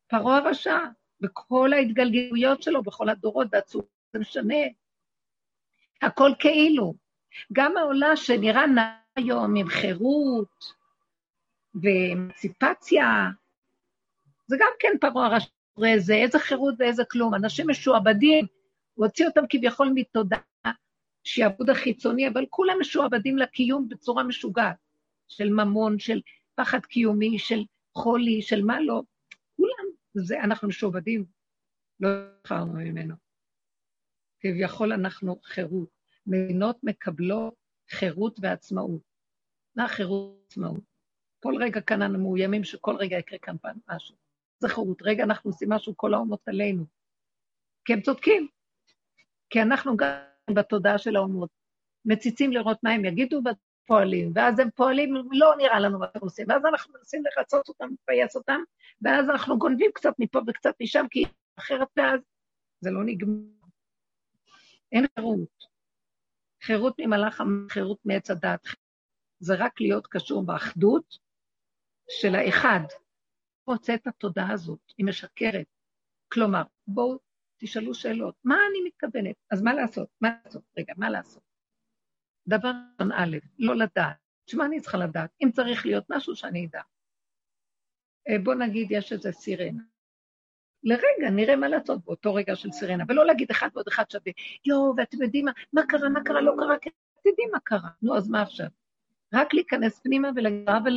פרעה הרשע, בכל ההתגלגלויות שלו, בכל הדורות, והצורות, זה משנה. הכל כאילו. גם העולה שנראה נע היום עם חירות, ואמנציפציה, זה גם כן פרעה הרשע, איזה, איזה חירות ואיזה כלום, אנשים משועבדים, הוא הוציא אותם כביכול מתודעה, שיעבוד החיצוני, אבל כולם משועבדים לקיום בצורה משוגעת, של ממון, של פחד קיומי, של חולי, של מה לא, כולם, זה, אנחנו משועבדים, לא בחרנו ממנו, כביכול אנחנו חירות, מדינות מקבלות חירות ועצמאות, מה חירות ועצמאות? כל רגע כאן אנחנו מאוימים, שכל רגע יקרה כאן פעם משהו, זכרות, רגע אנחנו עושים משהו, כל האומות עלינו, כי הם צודקים, כי אנחנו גם בתודעה של האומות, מציצים לראות מה הם יגידו בפועלים, ואז הם פועלים, לא נראה לנו מה הם עושים, ואז אנחנו מנסים לחצות אותם, לפייס אותם, ואז אנחנו גונבים קצת מפה וקצת משם, כי אחרת ואז זה לא נגמר. אין חירות, חירות ממלאך, חירות מעץ הדת, זה רק להיות קשור באחדות של האחד, רוצה את התודעה הזאת, היא משקרת. כלומר, בואו תשאלו שאלות, מה אני מתכוונת? אז מה לעשות? מה לעשות? רגע, מה לעשות? דבר ראשון א', לא לדעת. שמה אני צריכה לדעת? אם צריך להיות משהו שאני אדע. בוא נגיד, יש איזה סירנה. לרגע, נראה מה לעשות באותו רגע של סירנה, ולא להגיד אחד ועוד אחד שווה, יו, ואתם יודעים מה, מה קרה, מה קרה, לא קרה, כי אתם יודעים מה קרה. נו, אז מה עכשיו? רק להיכנס פנימה ולהגיד, אבל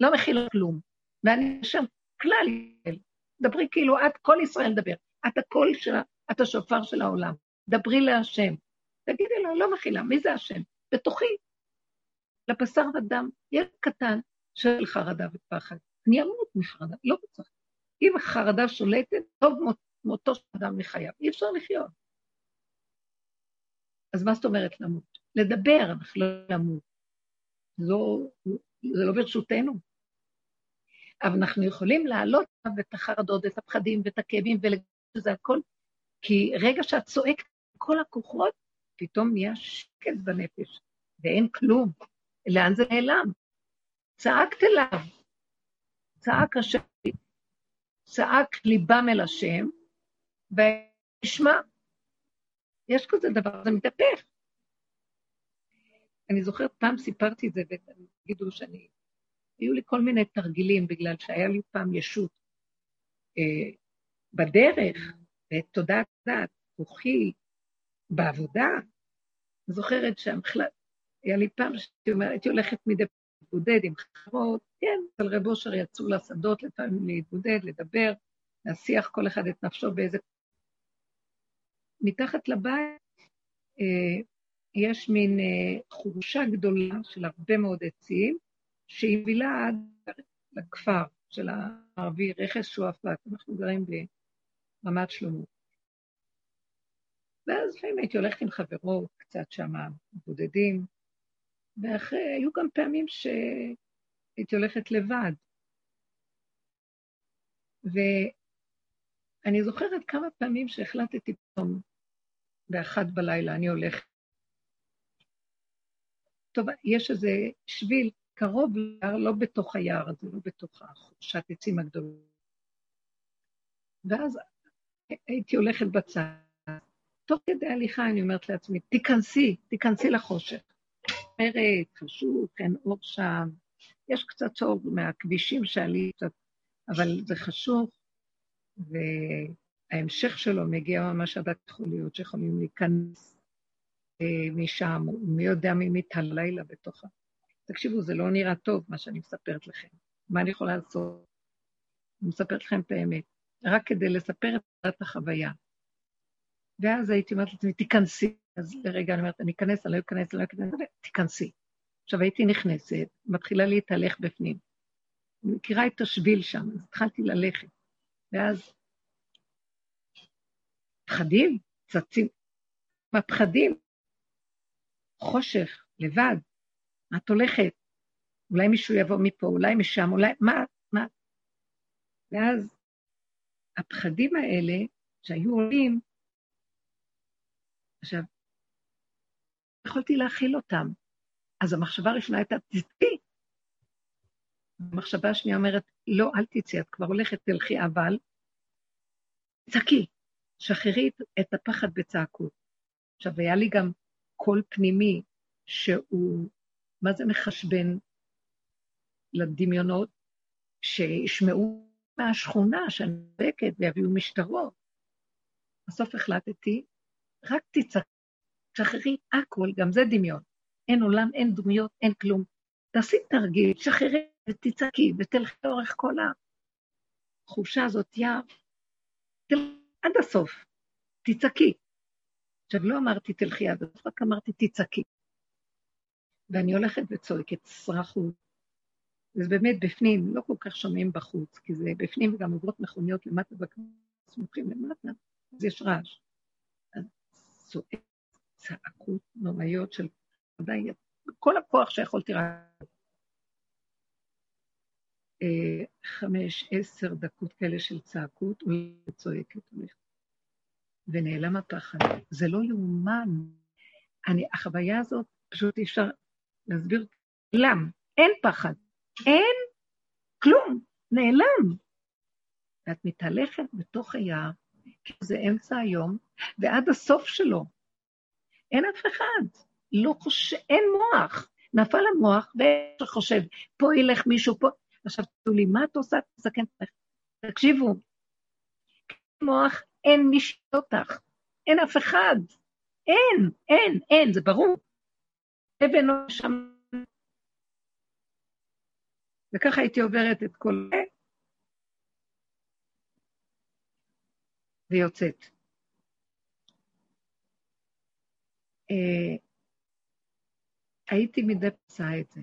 לא מכיל כלום. ואני שם כלל ישראל, דברי כאילו, את כל ישראל דבר, את הקול שלה, את השופר של העולם, דברי להשם, תגידי לו, לא מכילה, מי זה השם? בתוכי, לבשר ודם, ילד קטן של חרדה ופחד, אני אמות מחרדה, לא בצורה, אם החרדה שולטת, טוב מות, מותו של אדם מחייו, אי אפשר לחיות. אז מה זאת אומרת למות? לדבר, אנחנו לא למות, זו, זה לא ברשותנו, אבל אנחנו יכולים להעלות את החרדות, את הפחדים ואת הכאבים ולגלל שזה הכל, כי רגע שאת צועקת כל הכוחות, פתאום נהיה שקט בנפש, ואין כלום. לאן זה נעלם? צעקת אליו, צעק השם, צעק ליבם אל השם, ונשמע, יש כזה דבר, זה מתהפך. אני זוכרת, פעם סיפרתי את זה, ותגידו שאני... היו לי כל מיני תרגילים, בגלל שהיה לי פעם ישות אה, בדרך, ותודעת דת, כוחי, בעבודה. זוכרת שהמחלט, היה לי פעם שהייתי הולכת מדי להתבודד עם חברות, כן, אבל רבו שר יצאו לשדות לפעמים להתבודד, לדבר, להשיח כל אחד את נפשו באיזה... מתחת לבית אה, יש מין אה, חורשה גדולה של הרבה מאוד עצים, שהיא מבילה עד לכפר של הערבי רכס שואפת, אנחנו גרים ברמת שלמה. ואז לפעמים הייתי הולכת עם חברות קצת שם, מבודדים, ואחרי, היו גם פעמים שהייתי הולכת לבד. ואני זוכרת כמה פעמים שהחלטתי פעם, באחת בלילה אני הולכת. טוב, יש איזה שביל קרוב ליער, לא בתוך היער, זה לא בתוך החורשת עצים הגדולה. ואז הייתי הולכת בצד. תוך כדי הליכה אני אומרת לעצמי, תיכנסי, תיכנסי לחושך. ארץ, חשוב, אין אור שם, יש קצת אור מהכבישים שעלי, אבל זה חשוב, וההמשך שלו מגיע ממש עד התחוליות שיכולים להיכנס משם, מי יודע ממית הלילה בתוכה. תקשיבו, זה לא נראה טוב מה שאני מספרת לכם, מה אני יכולה לעשות? אני מספרת לכם את האמת, רק כדי לספר את החוויה. ואז הייתי אומרת לעצמי, תיכנסי, אז לרגע אני אומרת, אני אכנס, אני לא אכנס, אני לא אכנס, תיכנסי. עכשיו הייתי נכנסת, מתחילה להתהלך בפנים. אני מכירה את השביל שם, אז התחלתי ללכת. ואז, פחדים, צצים, מפחדים, חושך, לבד, את הולכת, אולי מישהו יבוא מפה, אולי משם, אולי, מה, מה? ואז, הפחדים האלה, שהיו עולים, עכשיו, יכולתי להכיל אותם. אז המחשבה הראשונה הייתה, תצאי. המחשבה השנייה אומרת, לא, אל תצאי, את כבר הולכת, תלכי, אבל צעקי, שחררי את הפחד בצעקות. עכשיו, היה לי גם קול פנימי שהוא, מה זה מחשבן לדמיונות, שישמעו מהשכונה שאני צועקת ויביאו משטרות. בסוף החלטתי, רק תצחק, שחררי הכל, גם זה דמיון. אין עולם, אין דמיות, אין כלום. תעשי תרגיל, שחררי ותצחקי, ותלכי לאורך כל החושה הזאת, יעב, תלכי עד הסוף, תצחקי. עכשיו לא אמרתי תלכי עד הסוף, רק אמרתי תצחקי. ואני הולכת וצועקת סרחות. זה באמת בפנים, לא כל כך שומעים בחוץ, כי זה בפנים וגם עוברות מכוניות למטה וסמוכים למטה, אז יש רעש. צועק, צעקות נוראיות של עדיין, כל הכוח שיכולתי רק. חמש, עשר דקות כאלה של צעקות, וצועקת, ונעלם הפחד. זה לא יאומן. אני, החוויה הזאת, פשוט אפשר להסביר, נעלם, אין פחד, אין כלום, נעלם. ואת מתהלכת בתוך היער, כי זה אמצע היום, ועד הסוף שלו, אין אף אחד, לא חושב, אין מוח, נפל המוח, וחושב, פה ילך מישהו, פה, עכשיו תראו לי, מה את עושה? תסכן, תקשיבו, אין מוח, אין מישהו אותך, אין אף אחד, אין, אין, אין, זה ברור, אבן לא שם, וככה הייתי עוברת את כל זה, ויוצאת. הייתי מדי פצעה את זה.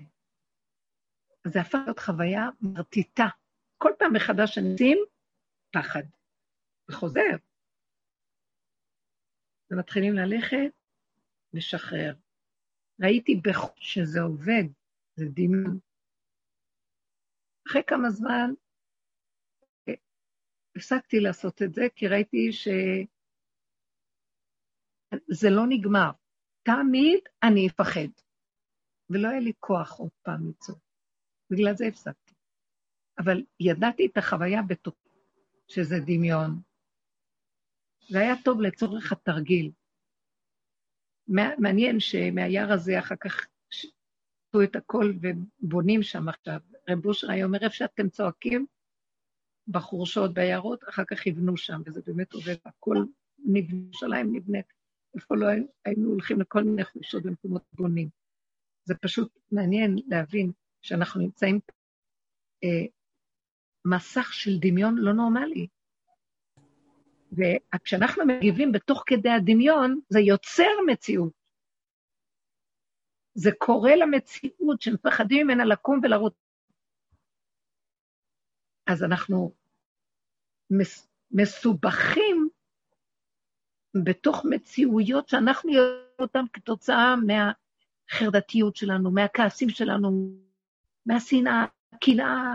אז זה הפך להיות חוויה מרתיטה. כל פעם מחדש נשים פחד. וחוזר. ומתחילים ללכת, לשחרר. ראיתי שזה עובד, זה דימון. אחרי כמה זמן, הפסקתי לעשות את זה, כי ראיתי שזה לא נגמר. תמיד אני אפחד. ולא היה לי כוח עוד פעם לצעוק. בגלל זה הפסקתי. אבל ידעתי את החוויה בתוך, שזה דמיון. זה היה טוב לצורך התרגיל. מעניין שמהיער הזה אחר כך שתו את הכל ובונים שם עכשיו. רב אושר היה אומר, איפה שאתם צועקים, בחורשות, ביערות, אחר כך יבנו שם, וזה באמת עובד, הכל נבנה, שלהם נבנה, איפה לא היינו הולכים לכל מיני חושות במקומות בונים. זה פשוט מעניין להבין שאנחנו נמצאים אה, מסך של דמיון לא נורמלי. וכשאנחנו מגיבים בתוך כדי הדמיון, זה יוצר מציאות. זה קורה למציאות שמפחדים ממנה לקום ולרוץ. אז אנחנו מס, מסובכים בתוך מציאויות שאנחנו יודעים אותן כתוצאה מהחרדתיות שלנו, מהכעסים שלנו, מהשנאה, הקנאה,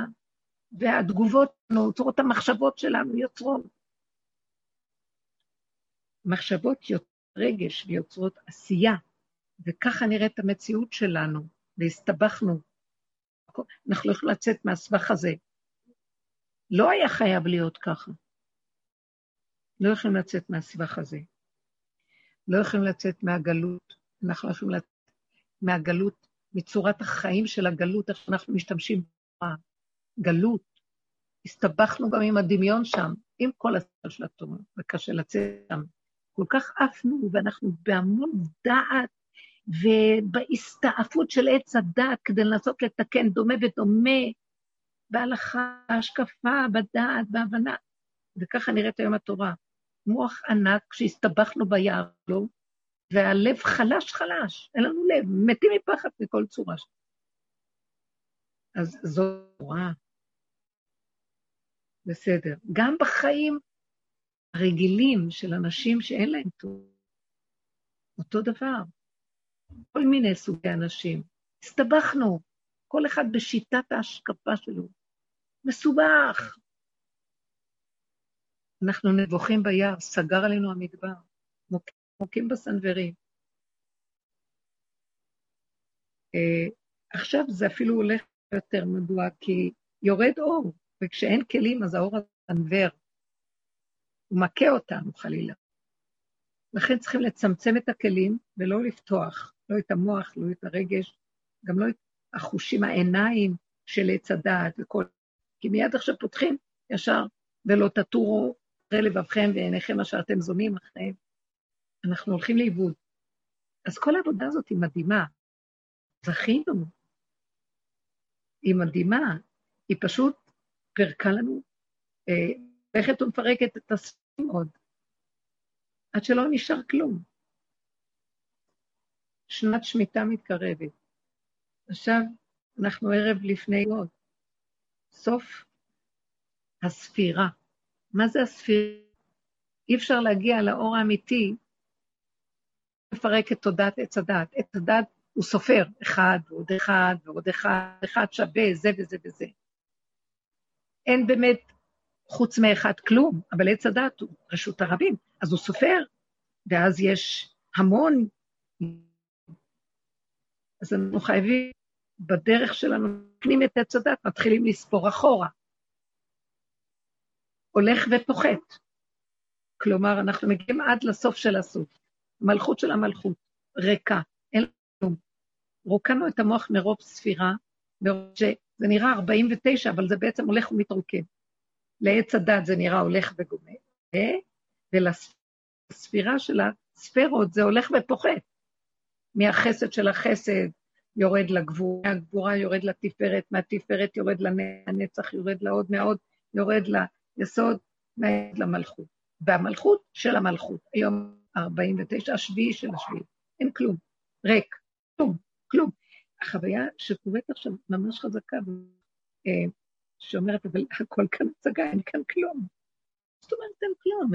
והתגובות שלנו, יוצרות המחשבות שלנו, יוצרות. מחשבות יוצרות רגש ויוצרות עשייה, וככה נראית המציאות שלנו, והסתבכנו. אנחנו לא יכולים לצאת מהסבך הזה. לא היה חייב להיות ככה. לא יכולים לצאת מהסבך הזה. לא יכולים לצאת מהגלות. אנחנו לא יכולים לצאת מהגלות, מצורת החיים של הגלות, איך אנחנו משתמשים בגלות. הסתבכנו גם עם הדמיון שם, עם כל הסבל של התורה, וקשה לצאת שם. כל כך עפנו, ואנחנו בהמון דעת, ובהסתעפות של עץ הדעת, כדי לנסות לתקן דומה ודומה, בהלכה, בהשקפה, בדעת, בהבנה. וככה נראית היום התורה. מוח ענק כשהסתבכנו ביער לו, והלב חלש חלש, אין לנו לב, מתים מפחד מכל צורה. אז זו תורה. בסדר. גם בחיים הרגילים של אנשים שאין להם תורה. אותו דבר. כל מיני סוגי אנשים. הסתבכנו, כל אחד בשיטת ההשקפה שלו. מסובך. אנחנו נבוכים ביער, סגר עלינו המדבר, מוקים, מוקים בסנברים. אה, עכשיו זה אפילו הולך יותר מדוע, כי יורד אור, וכשאין כלים אז האור הסנבר, הוא מכה אותנו חלילה. לכן צריכים לצמצם את הכלים ולא לפתוח, לא את המוח, לא את הרגש, גם לא את החושים, העיניים של עץ הדעת וכל, כי מיד עכשיו פותחים ישר, ולא תטורו, לבבכם ועיניכם מה שאתם זונים אחריהם, אנחנו הולכים לאיבוד. אז כל העבודה הזאת היא מדהימה, זכינו, היא מדהימה, היא פשוט פרקה לנו, הולכת אה, ומפרקת את הספים עוד, עד שלא נשאר כלום. שנת שמיטה מתקרבת, עכשיו אנחנו ערב לפני עוד, סוף הספירה, מה זה הספירה? אי אפשר להגיע לאור האמיתי, לפרק את תודעת עץ הדעת. עץ הדעת הוא סופר, אחד ועוד אחד ועוד אחד, אחד שווה, זה וזה וזה. אין באמת חוץ מאחד כלום, אבל עץ הדעת הוא רשות הרבים, אז הוא סופר, ואז יש המון. אז אנחנו חייבים, בדרך שלנו, נקנים את עץ הדעת, מתחילים לספור אחורה. הולך ופוחת. כלומר, אנחנו מגיעים עד לסוף של הסוף. מלכות של המלכות, ריקה, אין כלום. רוקנו את המוח מרוב ספירה, זה נראה ארבעים ותשע, אבל זה בעצם הולך ומתרוקן. לעץ הדעת זה נראה הולך וגומה, ולספירה של הספירות זה הולך ופוחת. מהחסד של החסד יורד לגבורה, מהגבורה יורד לתפארת, מהתפארת יורד לנצח, יורד לעוד מאוד, יורד ל... יסוד מעד למלכות, והמלכות של המלכות, היום ארבעים ותשע, השביעי של השביעי, אין כלום, ריק, כלום, כלום. החוויה שקורית עכשיו ממש חזקה, שאומרת, אבל הכל כאן הצגה, אין כאן כלום. זאת אומרת, אין כלום,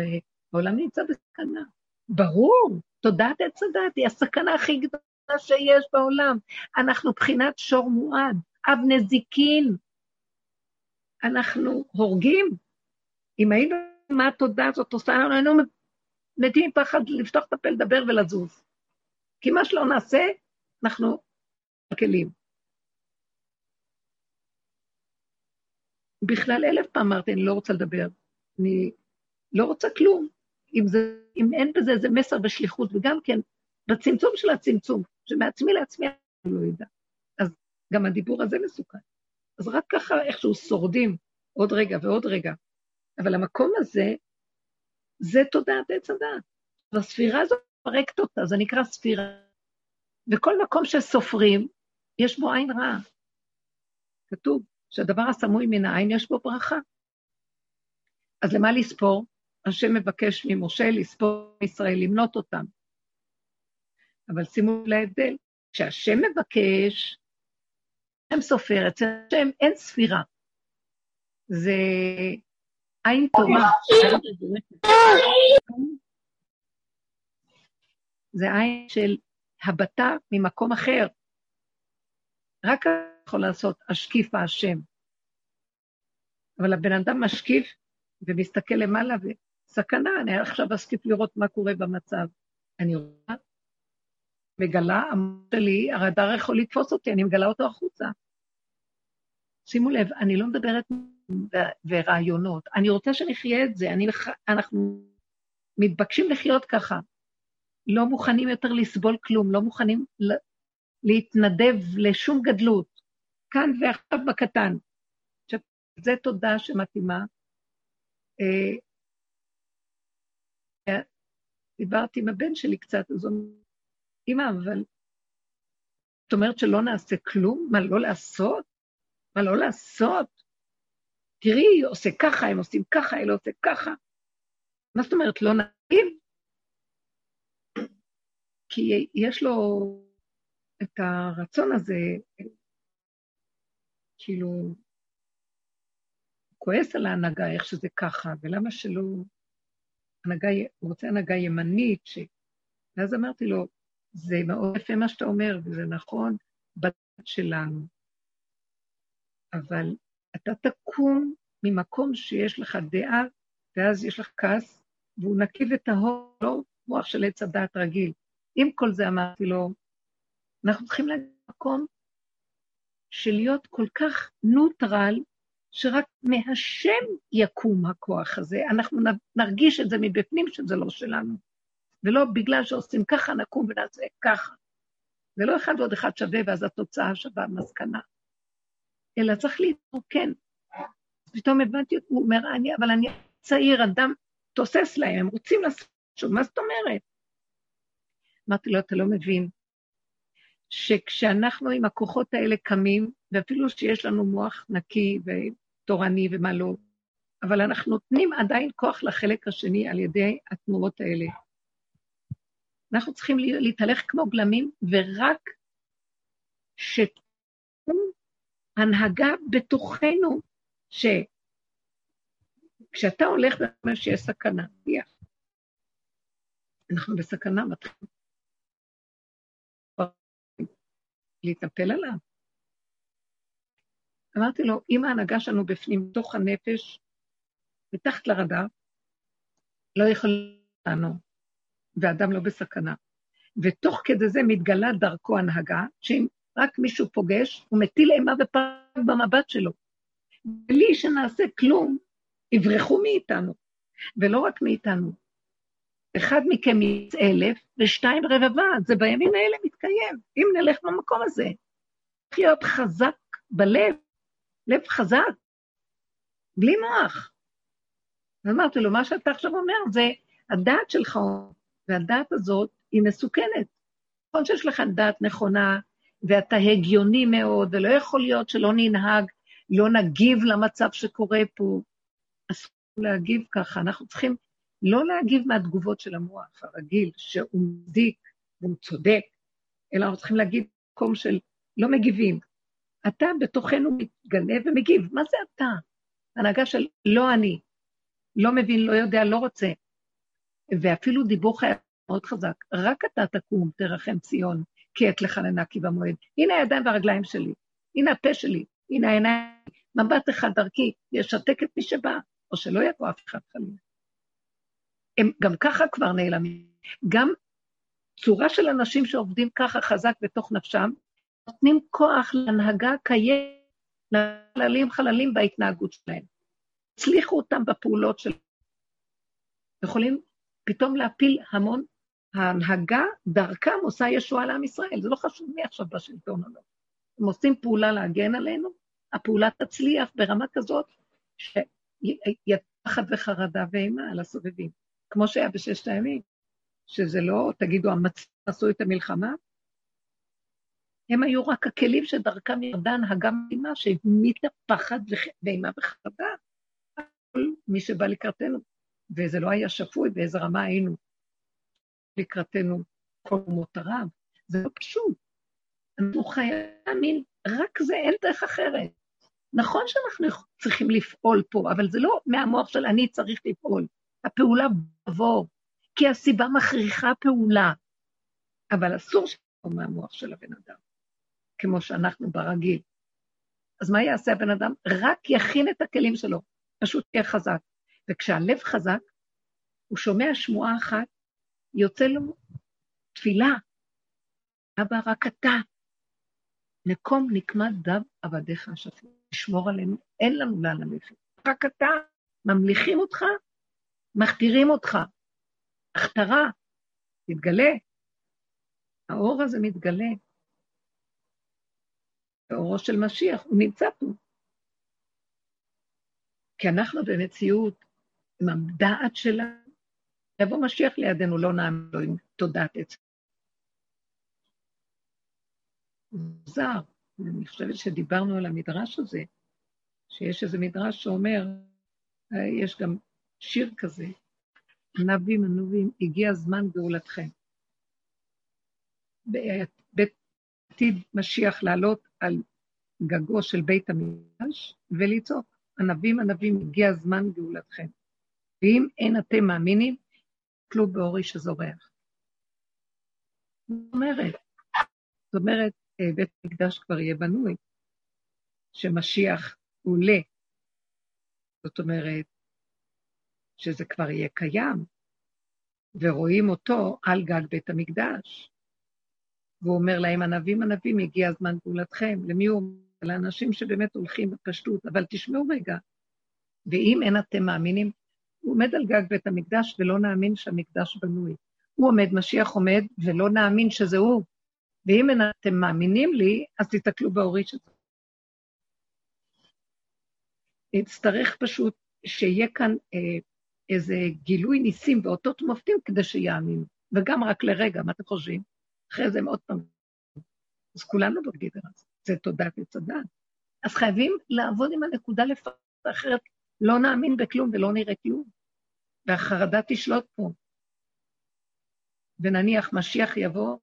העולם נמצא בסכנה. ברור, תודעת עץ הדעת, היא הסכנה הכי גדולה שיש בעולם. אנחנו בחינת שור מועד, אב נזיקין, אנחנו הורגים, אם היינו מה התודה הזאת עושה, אנחנו היינו מתים פחד לפתוח את הפה, לדבר ולזוז. כי מה שלא נעשה, אנחנו כלים. בכלל אלף פעם אמרתי, אני לא רוצה לדבר, אני לא רוצה כלום. אם, זה, אם אין בזה איזה מסר ושליחות, וגם כן, בצמצום של הצמצום, שמעצמי לעצמי, אני לא יודע. אז גם הדיבור הזה מסוכן. אז רק ככה איכשהו שורדים, עוד רגע ועוד רגע. אבל המקום הזה, זה תודעת עץ הדעת. והספירה הזאת פרקת אותה, זה נקרא ספירה. וכל מקום שסופרים, יש בו עין רעה. כתוב שהדבר הסמוי מן העין, יש בו ברכה. אז למה לספור? השם מבקש ממשה לספור ישראל, למנות אותם. אבל שימו להבדל, כשהשם מבקש, השם סופר, אצל השם אין ספירה. זה עין תורה. זה עין של הבטה ממקום אחר. רק יכול לעשות השקיף השם. אבל הבן אדם משקיף ומסתכל למעלה וסכנה, אני עכשיו אשקיף לראות מה קורה במצב. אני רואה, מגלה, אמרו שלי, הרדאר יכול לתפוס אותי, אני מגלה אותו החוצה. שימו לב, אני לא מדברת ורעיונות, אני רוצה שנחיה את זה, אני, אנחנו מתבקשים לחיות ככה, לא מוכנים יותר לסבול כלום, לא מוכנים להתנדב לשום גדלות, כאן ועכשיו בקטן, שזה תודה שמתאימה, דיברתי עם הבן שלי קצת, אז הוא אומר, אמא, אבל זאת אומרת שלא נעשה כלום? מה לא לעשות? מה לא לעשות? תראי, היא עושה ככה, הם עושים ככה, היא לא עושה ככה. מה זאת אומרת, לא נעיב? כי יש לו את הרצון הזה, כאילו, כועס על ההנהגה, איך שזה ככה, ולמה שלא, הנהגה, הוא רוצה הנהגה ימנית, ש... ואז אמרתי לו, זה מאוד יפה מה שאתה אומר, וזה נכון, בצד שלנו. אבל אתה תקום ממקום שיש לך דעה, ואז יש לך כעס, והוא נקיב את ההור, לא מוח של עץ הדעת רגיל. עם כל זה אמרתי לו, אנחנו צריכים להגיד מקום של להיות כל כך נוטרל, שרק מהשם יקום הכוח הזה, אנחנו נרגיש את זה מבפנים שזה לא שלנו, ולא בגלל שעושים ככה נקום ונעשה ככה, זה לא אחד ועוד אחד שווה ואז התוצאה שווה מסקנה, אלא צריך להתרוקן, פתאום הבנתי, הוא אומר, אני, אבל אני צעיר, אדם תוסס להם, הם רוצים לעשות משהו, מה זאת אומרת? אמרתי לו, אתה לא מבין, שכשאנחנו עם הכוחות האלה קמים, ואפילו שיש לנו מוח נקי ותורני ומה לא, אבל אנחנו נותנים עדיין כוח לחלק השני על ידי התנועות האלה. אנחנו צריכים להתהלך כמו גלמים, ורק שתקום הנהגה בתוכנו, שכשאתה הולך במה שיש סכנה, אנחנו בסכנה מתחילים להתנפל עליו. אמרתי לו, אם ההנהגה שלנו בפנים, תוך הנפש, מתחת לרדאר, לא יכולים לנו, ואדם לא בסכנה. ותוך כדי זה מתגלה דרכו הנהגה, שאם רק מישהו פוגש, הוא מטיל אימה ופרק במבט שלו. בלי שנעשה כלום, יברחו מאיתנו, ולא רק מאיתנו. אחד מכם יש אלף, ושתיים רבבה, זה בימים האלה מתקיים, אם נלך במקום הזה. צריך להיות חזק בלב, לב חזק, בלי מוח. אמרתי לו, מה שאתה עכשיו אומר, זה הדעת שלך, והדעת הזאת היא מסוכנת. נכון שיש לך דעת נכונה, ואתה הגיוני מאוד, ולא יכול להיות שלא ננהג, לא נגיב למצב שקורה פה. אסור להגיב ככה, אנחנו צריכים לא להגיב מהתגובות של המוח הרגיל, שהוא מדיק והוא צודק, אלא אנחנו צריכים להגיד מקום של לא מגיבים. אתה בתוכנו מתגנה ומגיב, מה זה אתה? הנהגה של לא אני, לא מבין, לא יודע, לא רוצה. ואפילו דיבור חייב מאוד חזק, רק אתה תקום, תרחם ציון, כי את לך לנקי במועד. הנה הידיים והרגליים שלי, הנה הפה שלי, הנה העיניים, מבט אחד דרכי, ישתק את מי שבא, או שלא יבוא אף אחד חלילה. הם גם ככה כבר נעלמים, גם צורה של אנשים שעובדים ככה חזק בתוך נפשם, נותנים כוח להנהגה קיים, לחללים חללים בהתנהגות שלהם, הצליחו אותם בפעולות שלהם, יכולים פתאום להפיל המון, ההנהגה דרכם עושה ישועה לעם ישראל, זה לא חשוב מי עכשיו בשלטון או לא, הם עושים פעולה להגן עלינו, הפעולה תצליח ברמה כזאת, שיהיה פחד וחרדה ואימה על הסובבים, כמו שהיה בששת הימים, שזה לא, תגידו, המצרים עשו את המלחמה? הם היו רק הכלים שדרכם ירדה הנהגה מדהימה, שהמיתה פחד ואימה וחרדה. כל מי שבא לקראתנו, וזה לא היה שפוי, באיזה רמה היינו לקראתנו כל מותריו, זה לא פשוט. אנחנו חייבים להאמין, רק זה אין דרך אחרת. נכון שאנחנו צריכים לפעול פה, אבל זה לא מהמוח של אני צריך לפעול. הפעולה בעבור, כי הסיבה מכריחה פעולה, אבל אסור שלא מהמוח של הבן אדם, כמו שאנחנו ברגיל. אז מה יעשה הבן אדם? רק יכין את הכלים שלו, פשוט יהיה חזק. וכשהלב חזק, הוא שומע שמועה אחת, יוצא לו תפילה, אבא רק אתה, נקום נקמת דם עבדיך השפוי, תשמור עלינו, אין לנו לאן ללכת, רק אתה, ממליכים אותך, מכתירים אותך, הכתרה, מתגלה, האור הזה מתגלה, האורו של משיח, הוא נמצא פה, כי אנחנו במציאות, עם המדעת שלנו, יבוא משיח לידינו, לא נאמין לו עם תודעת עצמנו. מוזר, אני חושבת שדיברנו על המדרש הזה, שיש איזה מדרש שאומר, יש גם שיר כזה, ענבים ענבים, הגיע זמן גאולתכם. בעתיד משיח לעלות על גגו של בית המדרש, ולצעוק, ענבים ענבים, הגיע זמן גאולתכם. ואם אין אתם מאמינים, תלו באורי שזורח. זאת אומרת, זאת אומרת, בית המקדש כבר יהיה בנוי, שמשיח עולה, זאת אומרת, שזה כבר יהיה קיים, ורואים אותו על גג בית המקדש, והוא אומר להם, ענבים ענבים, הגיע הזמן גאולתכם, למי הוא אומר? לאנשים שבאמת הולכים בפשטות, אבל תשמעו רגע, ואם אין אתם מאמינים, הוא עומד על גג בית המקדש, ולא נאמין שהמקדש בנוי, הוא עומד, משיח עומד, ולא נאמין שזה הוא, ואם אתם מאמינים לי, אז תתקלו באורי שזה. נצטרך פשוט שיהיה כאן אה, איזה גילוי ניסים ואותות מופתים כדי שיאמינו, וגם רק לרגע, מה אתם חושבים? אחרי זה הם עוד פעם. אז כולנו בגדר הזה, זה תודעת וצדד. אז חייבים לעבוד עם הנקודה לפרט, אחרת לא נאמין בכלום ולא נראה כלום, והחרדה תשלוט פה. ונניח משיח יבוא,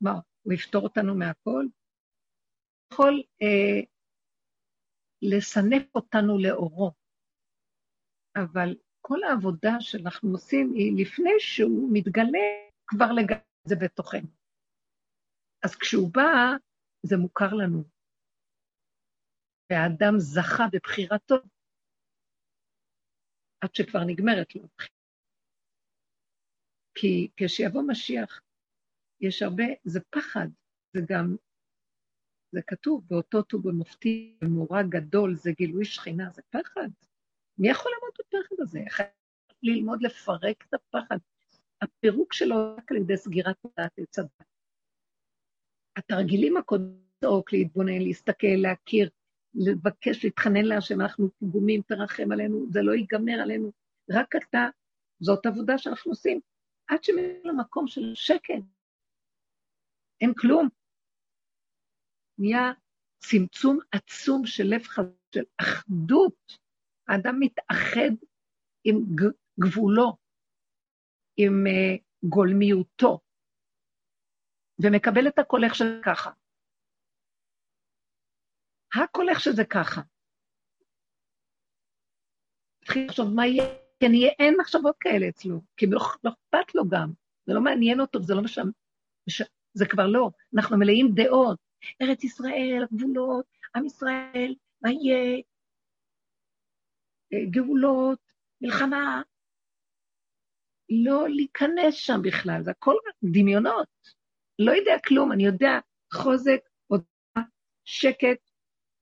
מה, הוא יפתור אותנו מהכל? יכול אה, לסנף אותנו לאורו, אבל כל העבודה שאנחנו עושים היא לפני שהוא מתגלה, כבר לגלל את זה בתוכנו. אז כשהוא בא, זה מוכר לנו. והאדם זכה בבחירתו, עד שכבר נגמרת לו. כי כשיבוא משיח, יש הרבה, זה פחד, זה גם, זה כתוב, באותו טוב במופתי, במורה גדול, זה גילוי שכינה, זה פחד. מי יכול לעמוד בפחד הזה? חייב ללמוד לפרק את הפחד. הפירוק שלו רק על ידי סגירת תודעת הצדק. התרגילים הקודמות, להתבונן, להסתכל, להכיר, לבקש, להתחנן להשם, אנחנו פגומים, תרחם עלינו, זה לא ייגמר עלינו, רק אתה, זאת עבודה שאנחנו עושים, עד שמגיע למקום של שקט. אין כלום. נהיה צמצום עצום של לב חזק, של אחדות. האדם מתאחד עם גבולו, עם גולמיותו, ומקבל את הכל איך שזה ככה. הכל איך שזה ככה. תתחיל לחשוב מה יהיה, כי נהיה אין מחשבות כאלה אצלו, כי לא אכפת לו גם, זה לא מעניין אותו, זה לא משם, זה כבר לא, אנחנו מלאים דעות, ארץ ישראל, הגבולות, עם ישראל, מה יהיה, גאולות, מלחמה, לא להיכנס שם בכלל, זה הכל דמיונות, לא יודע כלום, אני יודע חוזק, עודה, שקט,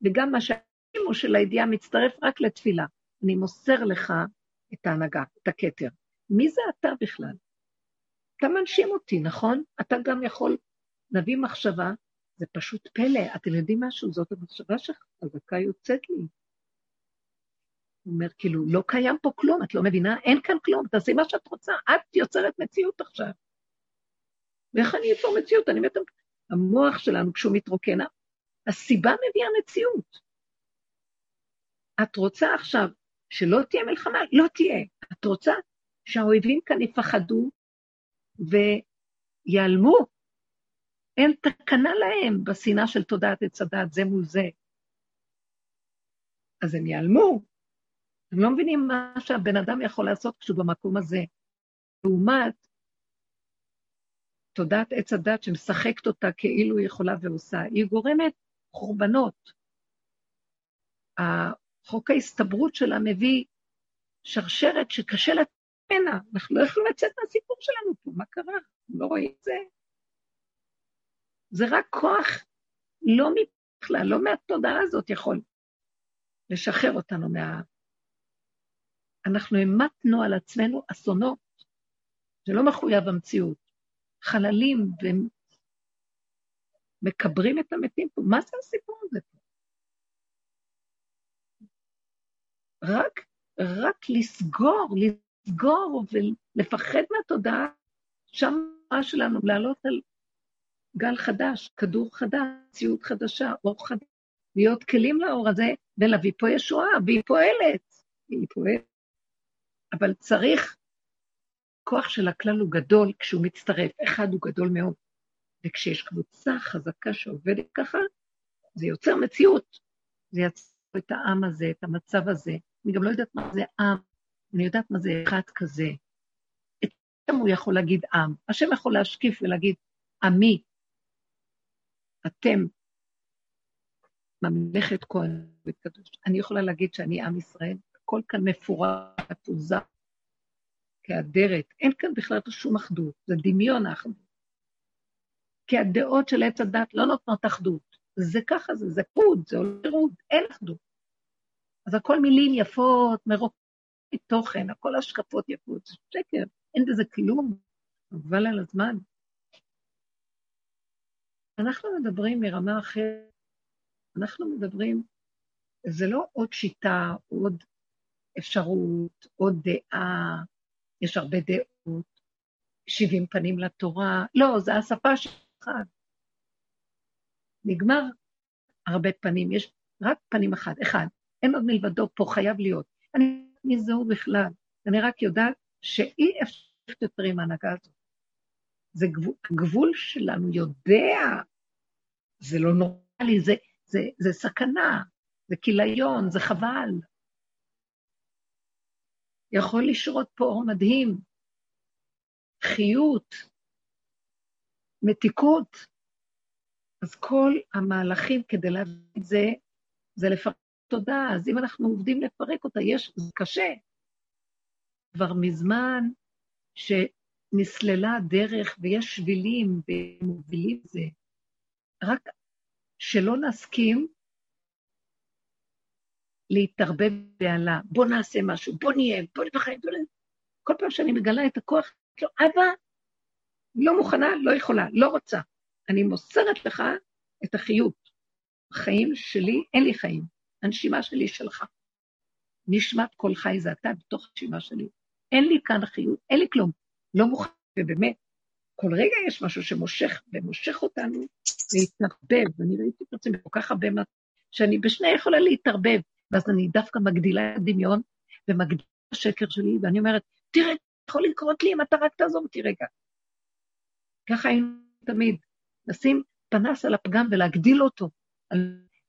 וגם מה שהשימו של הידיעה מצטרף רק לתפילה, אני מוסר לך את ההנהגה, את הכתר, מי זה אתה בכלל? אתה מנשים אותי, נכון? אתה גם יכול, נביא מחשבה, זה פשוט פלא, אתם יודעים משהו, זאת המחשבה שחזקה יוצאת לי, הוא אומר, כאילו, לא קיים פה כלום, את לא מבינה? אין כאן כלום, תעשי מה שאת רוצה, את יוצרת מציאות עכשיו. ואיך אני יוצר מציאות? אני מת... המוח שלנו, כשהוא מתרוקן, הסיבה מביאה מציאות. את רוצה עכשיו שלא תהיה מלחמה? לא תהיה. את רוצה שהאויבים כאן יפחדו ויעלמו. אין תקנה להם בסינה של תודעת הצדת, זה מול זה. אז הם יעלמו. הם לא מבינים מה שהבן אדם יכול לעשות כשהוא במקום הזה. לעומת תודעת עץ הדת שמשחקת אותה כאילו היא יכולה ועושה, היא גורמת חורבנות. החוק ההסתברות שלה מביא שרשרת שקשה לתת ממנה, אנחנו לא יכולים לצאת מהסיפור שלנו פה, מה קרה? לא רואים את זה. זה רק כוח, לא מבכלל, לא מהתודעה הזאת יכול לשחרר אותנו מה... אנחנו המתנו על עצמנו אסונות, זה לא מחויב המציאות. חללים ומקברים את המתים פה. מה זה הסיפור הזה? רק, רק לסגור, לסגור ולפחד מהתודעה, שם שלנו לעלות על גל חדש, כדור חדש, ציוד חדשה, אור חדש, להיות כלים לאור הזה, ולהביא פה ישועה, והיא פועלת, היא פועלת. אבל צריך, הכוח של הכלל הוא גדול כשהוא מצטרף, אחד הוא גדול מאוד, וכשיש קבוצה חזקה שעובדת ככה, זה יוצר מציאות, זה יצר את העם הזה, את המצב הזה, אני גם לא יודעת מה זה עם, אני יודעת מה זה אחד כזה, את השם הוא יכול להגיד עם, השם יכול להשקיף ולהגיד, עמי, אתם, ממלכת כהן וקדוש, אני יכולה להגיד שאני עם ישראל, הכל כאן מפורט, עתוזה, כהדרת, אין כאן בכלל שום אחדות, זה דמיון האחדות. כי הדעות של עץ הדת לא נותנות אחדות, זה ככה זה, זה פוד, זה עולרות, אין אחדות. אז הכל מילים יפות, מרוקות מתוכן, הכל השקפות יפות, זה שקר, אין בזה כלום, אבל על הזמן. אנחנו מדברים מרמה אחרת, אנחנו מדברים, זה לא עוד שיטה, עוד אפשרות, עוד דעה, יש הרבה דעות, שבעים פנים לתורה, לא, זה השפה שלך. נגמר הרבה פנים, יש רק פנים אחד, אחד, אין עוד מלבדו פה, חייב להיות. אני מזהו בכלל, אני רק יודעת שאי אפשר יותר עם ההנהגה הזאת. זה גבול, הגבול שלנו יודע, זה לא נורמלי, זה, זה, זה סכנה, זה כיליון, זה חבל. יכול לשרות פה אור מדהים, חיות, מתיקות. אז כל המהלכים כדי להביא את זה, זה לפרק תודה. אז אם אנחנו עובדים לפרק אותה, יש, זה קשה. כבר מזמן שנסללה הדרך ויש שבילים ומובילים את זה, רק שלא נסכים, להתערבב בעלה, בוא נעשה משהו, בוא נהיה, בוא נבחר, כל פעם שאני מגלה את הכוח, לא, אבא, לא מוכנה, לא יכולה, לא רוצה, אני מוסרת לך את החיות, החיים שלי, אין לי חיים, הנשימה שלי שלך, נשמת כל חי זה אתה בתוך הנשימה שלי, אין לי כאן חיות, אין לי כלום, לא מוכנה, ובאמת, כל רגע יש משהו שמושך, ומושך אותנו, להתערבב, ואני ראיתי את עצמי כל כך הרבה, שאני בשני יכולה להתערבב, ואז אני דווקא מגדילה דמיון, ומגדילה השקר שלי, ואני אומרת, תראה, יכול לקרות לי אם אתה רק תעזור אותי רגע. ככה היינו תמיד, נשים פנס על הפגם ולהגדיל אותו,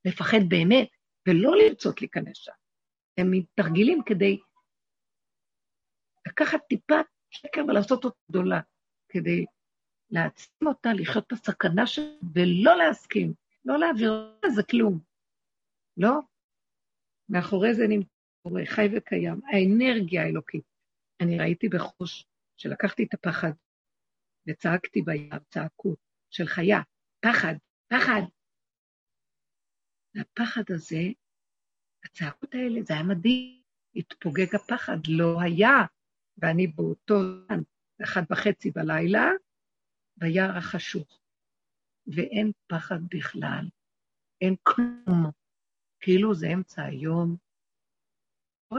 לפחד באמת, ולא לרצות להיכנס שם. הם מתרגילים כדי לקחת טיפה שקר ולעשות אותה גדולה, כדי להעצים אותה, לחיות את הסכנה שלה, ולא להסכים, לא להעביר לזה כלום. לא? מאחורי זה נמצא חי וקיים, האנרגיה האלוקית. אני ראיתי בחוש שלקחתי את הפחד וצעקתי ביער צעקות של חיה, פחד, פחד. והפחד הזה, הצעקות האלה, זה היה מדהים, התפוגג הפחד, לא היה. ואני באותו זמן, אחת וחצי בלילה, ביער החשוך. ואין פחד בכלל, אין כלום. כאילו זה אמצע היום,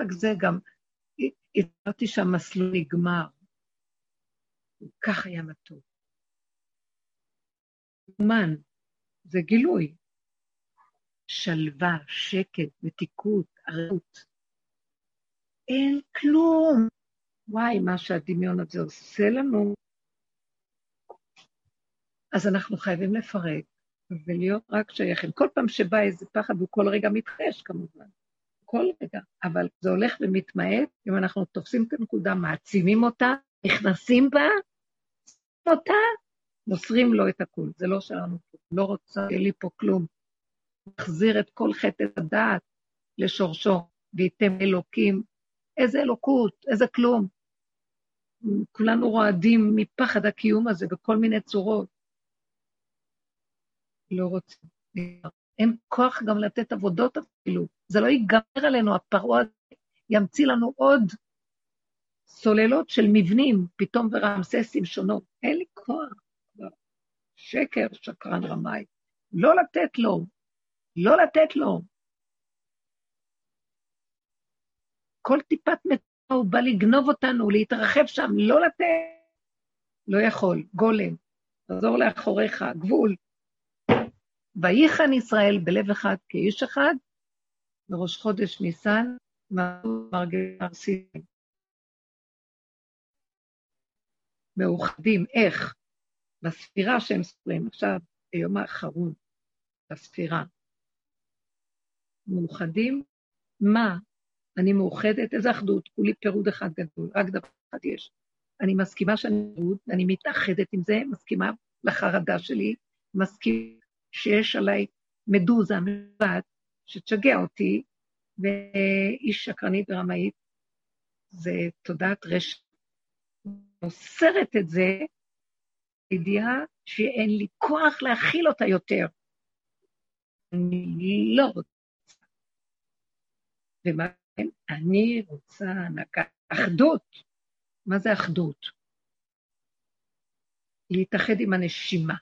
רק זה גם, יצאתי שהמסלול נגמר, כך היה מתוק. זמן, זה גילוי, שלווה, שקט, מתיקות, עריות, אין כלום. וואי, מה שהדמיון הזה עושה לנו, אז אנחנו חייבים לפרק, ולהיות רק שייכים. כל פעם שבא איזה פחד, הוא כל רגע מתחש כמובן, כל רגע, אבל זה הולך ומתמעט, אם אנחנו תופסים את הנקודה, מעצימים אותה, נכנסים בה, עושים אותה, מוסרים לו את הכול, זה לא שלנו, לא רוצה, אין לי פה כלום, נחזיר את כל חטא הדעת לשורשו, ואיתם אלוקים, איזה אלוקות, איזה כלום, כולנו רועדים מפחד הקיום הזה, בכל מיני צורות, לא רוצה, אין כוח גם לתת עבודות אפילו, זה לא ייגמר עלינו, הפרעה ימציא לנו עוד סוללות של מבנים, פתאום ורמססים שונות, אין לי כוח, שקר, שקרן רמאי, לא לתת לו, לא לתת לו, כל טיפת מצווה הוא בא לגנוב אותנו, להתרחב שם, לא לתת, לא יכול, גולם, תעזור לאחוריך, גבול, ויחן ישראל בלב אחד כאיש אחד, בראש חודש ניסן, מרגל ארסי. מאוחדים, איך? בספירה שהם ספרים, עכשיו היום האחרון, בספירה. מאוחדים, מה? אני מאוחדת, איזה אחדות, כולי פירוד אחד גדול, רק דבר אחד יש. אני מסכימה שאני פירוד, אני מתאחדת עם זה, מסכימה לחרדה שלי, מסכימה. שיש עליי מדוזה מבט, שתשגע אותי, ואיש שקרנית ורמאית, זה תודעת רשע. נוסרת את זה, הידיעה שאין לי כוח להכיל אותה יותר. אני לא רוצה. ומה כן? אני רוצה אחדות. מה זה אחדות? להתאחד עם הנשימה.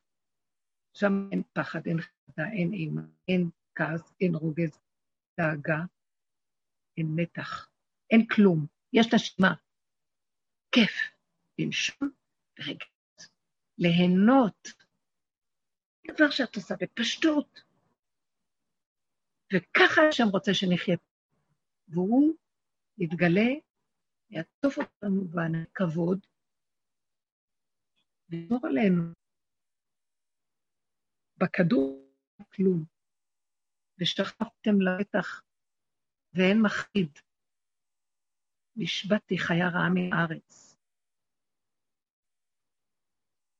שם אין פחד, אין חדה, אין אימה, אין כעס, אין רוגז, דאגה, אין מתח, אין כלום, יש נשימה, כיף, לנשום ורגעת, ליהנות, דבר שאת עושה בפשטות, וככה השם רוצה שנחיה, והוא יתגלה, יעטוף אותנו בענן כבוד, וישמור עלינו, בכדור כלום, ושכבתם לבטח, ואין מחריד, נשבעתי חיה רעה מארץ,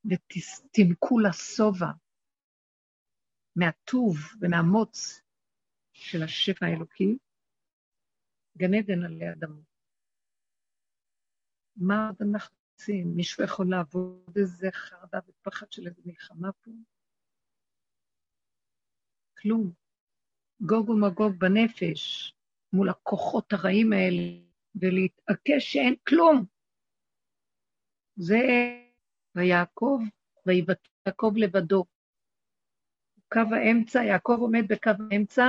ותינקו לשובע, מהטוב ומהמוץ של השפע האלוקי, גן עדן עלי אדמות. מה עוד אנחנו רוצים? מישהו יכול לעבוד איזה חרדה ופחד של איזה מלחמה פה? כלום, גוג ומגוג בנפש, מול הכוחות הרעים האלה, ולהתעקש שאין כלום. זה ויעקב, ויבטא יעקב לבדו. קו האמצע, יעקב עומד בקו האמצע,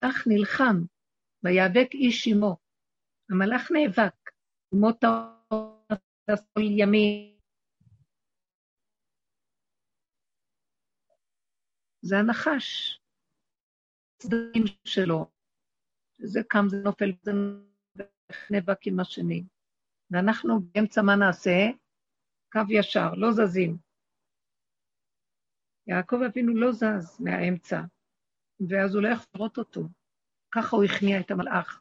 אך נלחם, ויאבק איש עמו. המלאך נאבק, מות הסול ימין, זה הנחש, הצדדים שלו, זה קם, זה נופל, זה נבק עם השני, ואנחנו באמצע מה נעשה, קו ישר, לא זזים. יעקב אבינו לא זז מהאמצע, ואז הוא לא יחפרות אותו, ככה הוא הכניע את המלאך,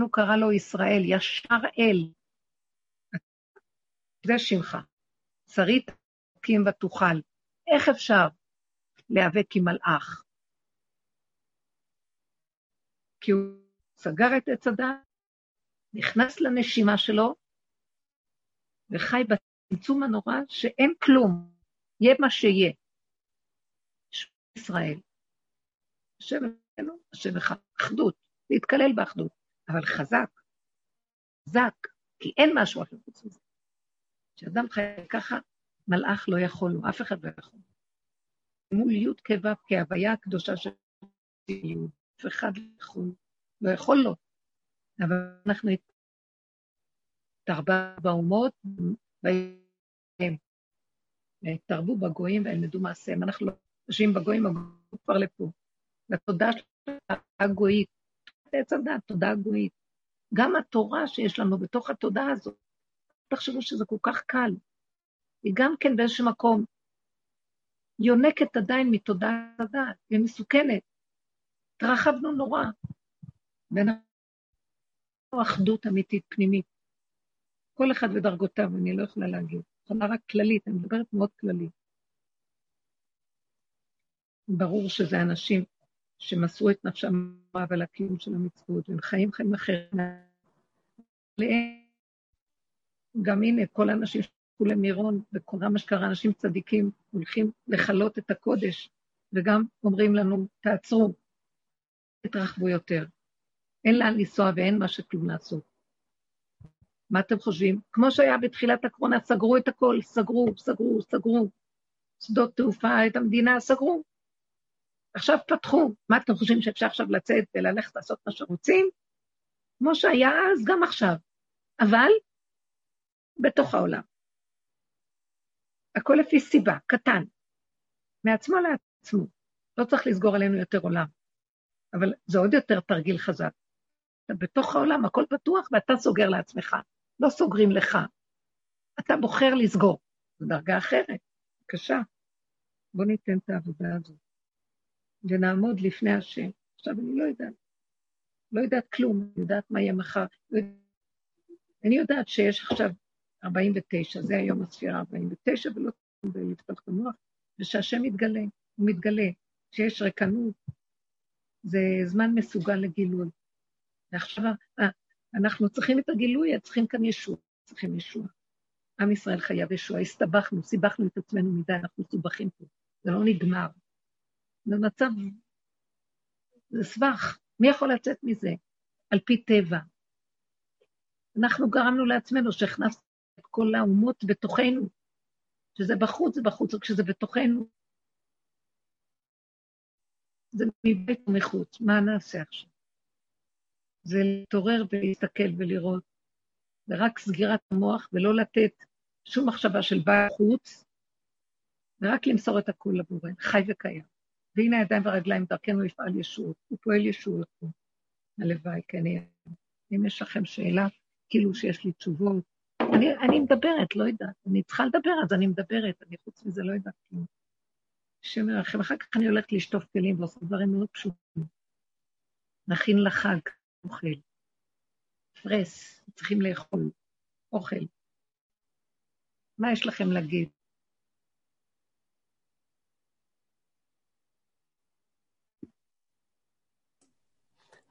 הוא קרא לו ישראל, ישר אל, זה שמך, שרית תקים ותוכל, איך אפשר? להיאבק עם מלאך. כי הוא סגר את הצדה, נכנס לנשימה שלו, וחי בצמצום הנורא שאין כלום, יהיה מה שיהיה. שמע ישראל. השם אלינו, השם אחד, אחדות, להתקלל באחדות, אבל חזק, חזק, כי אין משהו אחר חוץ מזה. כשאדם חי ככה, מלאך לא יכול, אף אחד לא יכול. מול י' כב' כהוויה הקדושה של י' וחד לחול, לא יכולנו. אבל אנחנו התרבו באומות, התרבו בגויים וילמדו מעשיהם. אנחנו לא חושבים בגויים, הגויים כבר לפה. לתודעה של הגויית, תודעה גויית. גם התורה שיש לנו בתוך התודעה הזאת, תחשבו שזה כל כך קל. היא גם כן באיזשהו מקום, יונקת עדיין מתודעת הדעת, היא מסוכנת. התרחבנו נורא, ואנחנו אחדות אמיתית פנימית. כל אחד ודרגותיו, אני לא יכולה להגיד. חנה רק כללית, אני מדברת מאוד כללית. ברור שזה אנשים שמסרו את נפשם על הקיום של המצוות, והם חיים חיים אחרים. גם הנה, כל האנשים כולם מירון, וקורה מה שקרה, אנשים צדיקים הולכים לחלות את הקודש, וגם אומרים לנו, תעצרו, תתרחבו יותר. אין לאן לנסוע ואין מה שכלום לעשות. מה אתם חושבים? כמו שהיה בתחילת הקורונה, סגרו את הכל, סגרו, סגרו, סגרו. שדות תעופה, את המדינה, סגרו. עכשיו פתחו. מה אתם חושבים שאפשר עכשיו לצאת וללכת לעשות מה שרוצים? כמו שהיה אז, גם עכשיו. אבל, בתוך העולם. הכל לפי סיבה, קטן, מעצמו לעצמו, לא צריך לסגור עלינו יותר עולם, אבל זה עוד יותר תרגיל חזק, אתה בתוך העולם הכל פתוח ואתה סוגר לעצמך, לא סוגרים לך, אתה בוחר לסגור, זו דרגה אחרת, בבקשה, בוא ניתן את העבודה הזאת, ונעמוד לפני השם, עכשיו אני לא יודעת, לא יודעת כלום, אני יודעת מה יהיה מחר, אני יודעת שיש עכשיו, ארבעים ותשע, זה היום הספירה ארבעים ותשע, ולא לפתוח את המוח, ושהשם מתגלה, הוא מתגלה, שיש ריקנות, זה זמן מסוגל לגילוי. ועכשיו, אנחנו צריכים את הגילוי, צריכים כאן ישוע, צריכים ישוע. עם ישראל חייב ישוע, הסתבכנו, סיבכנו את עצמנו מדי, אנחנו מסובכים פה, זה לא נגמר. זה מצב, זה סבך, מי יכול לצאת מזה? על פי טבע. אנחנו גרמנו לעצמנו שהכנסנו, את כל האומות בתוכנו, שזה בחוץ, זה בחוץ, וכשזה בתוכנו, זה מבית ומחוץ, מה נעשה עכשיו? זה להתעורר ולהסתכל ולראות, זה רק סגירת המוח, ולא לתת שום מחשבה של בחוץ, ורק למסור את הכל לבורא, חי וקיים. והנה הידיים והרגליים, דרכנו יפעל ישועות, הוא פועל ישועות פה, הלוואי, כן, אם יש לכם שאלה, כאילו שיש לי תשובות, אני, אני מדברת, לא יודעת, אני צריכה לדבר, אז אני מדברת, אני חוץ מזה לא יודעת. שמר אחר, אחר כך אני הולכת לשטוף כלים, ועושה דברים מאוד פשוטים. נכין לחג אוכל, פרס, צריכים לאכול, אוכל. מה יש לכם להגיד?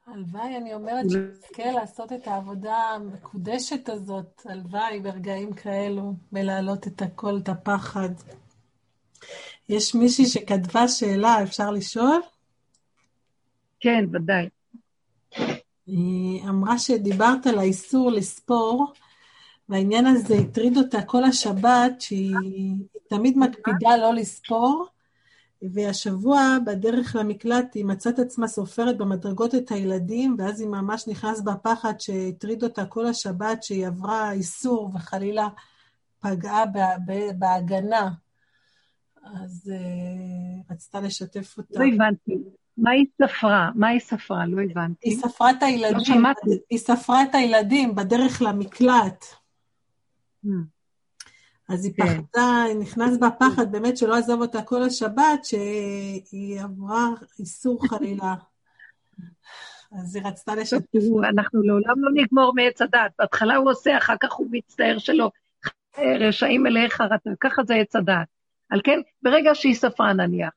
הלוואי, אני אומרת שתזכה לעשות את העבודה המקודשת הזאת, הלוואי, ברגעים כאלו, ולהעלות את הכל, את הפחד. יש מישהי שכתבה שאלה, אפשר לשאול? כן, ודאי. היא אמרה שדיברת על האיסור לספור, והעניין הזה הטריד אותה כל השבת, שהיא תמיד מקפידה לא לספור, והשבוע בדרך למקלט היא מצאת עצמה סופרת במדרגות את הילדים, ואז היא ממש נכנס בפחד שהטריד אותה כל השבת, שהיא עברה איסור וחלילה פגעה בהגנה. אז רצתה לשתף אותה. לא הבנתי. מה היא ספרה? מה היא ספרה? לא הבנתי. היא ספרה את הילדים. לא שמעתי. היא ספרה את הילדים בדרך למקלט. אז היא פחדה, היא נכנס בפחד, באמת שלא עזב אותה כל השבת, שהיא עברה איסור חלילה. אז היא רצתה לשתף. אנחנו לעולם לא נגמור מעץ הדת, בהתחלה הוא עושה, אחר כך הוא מצטער שלו, רשעים אלי חרטה, ככה זה עץ הדת. על כן, ברגע שהיא ספרה נניח,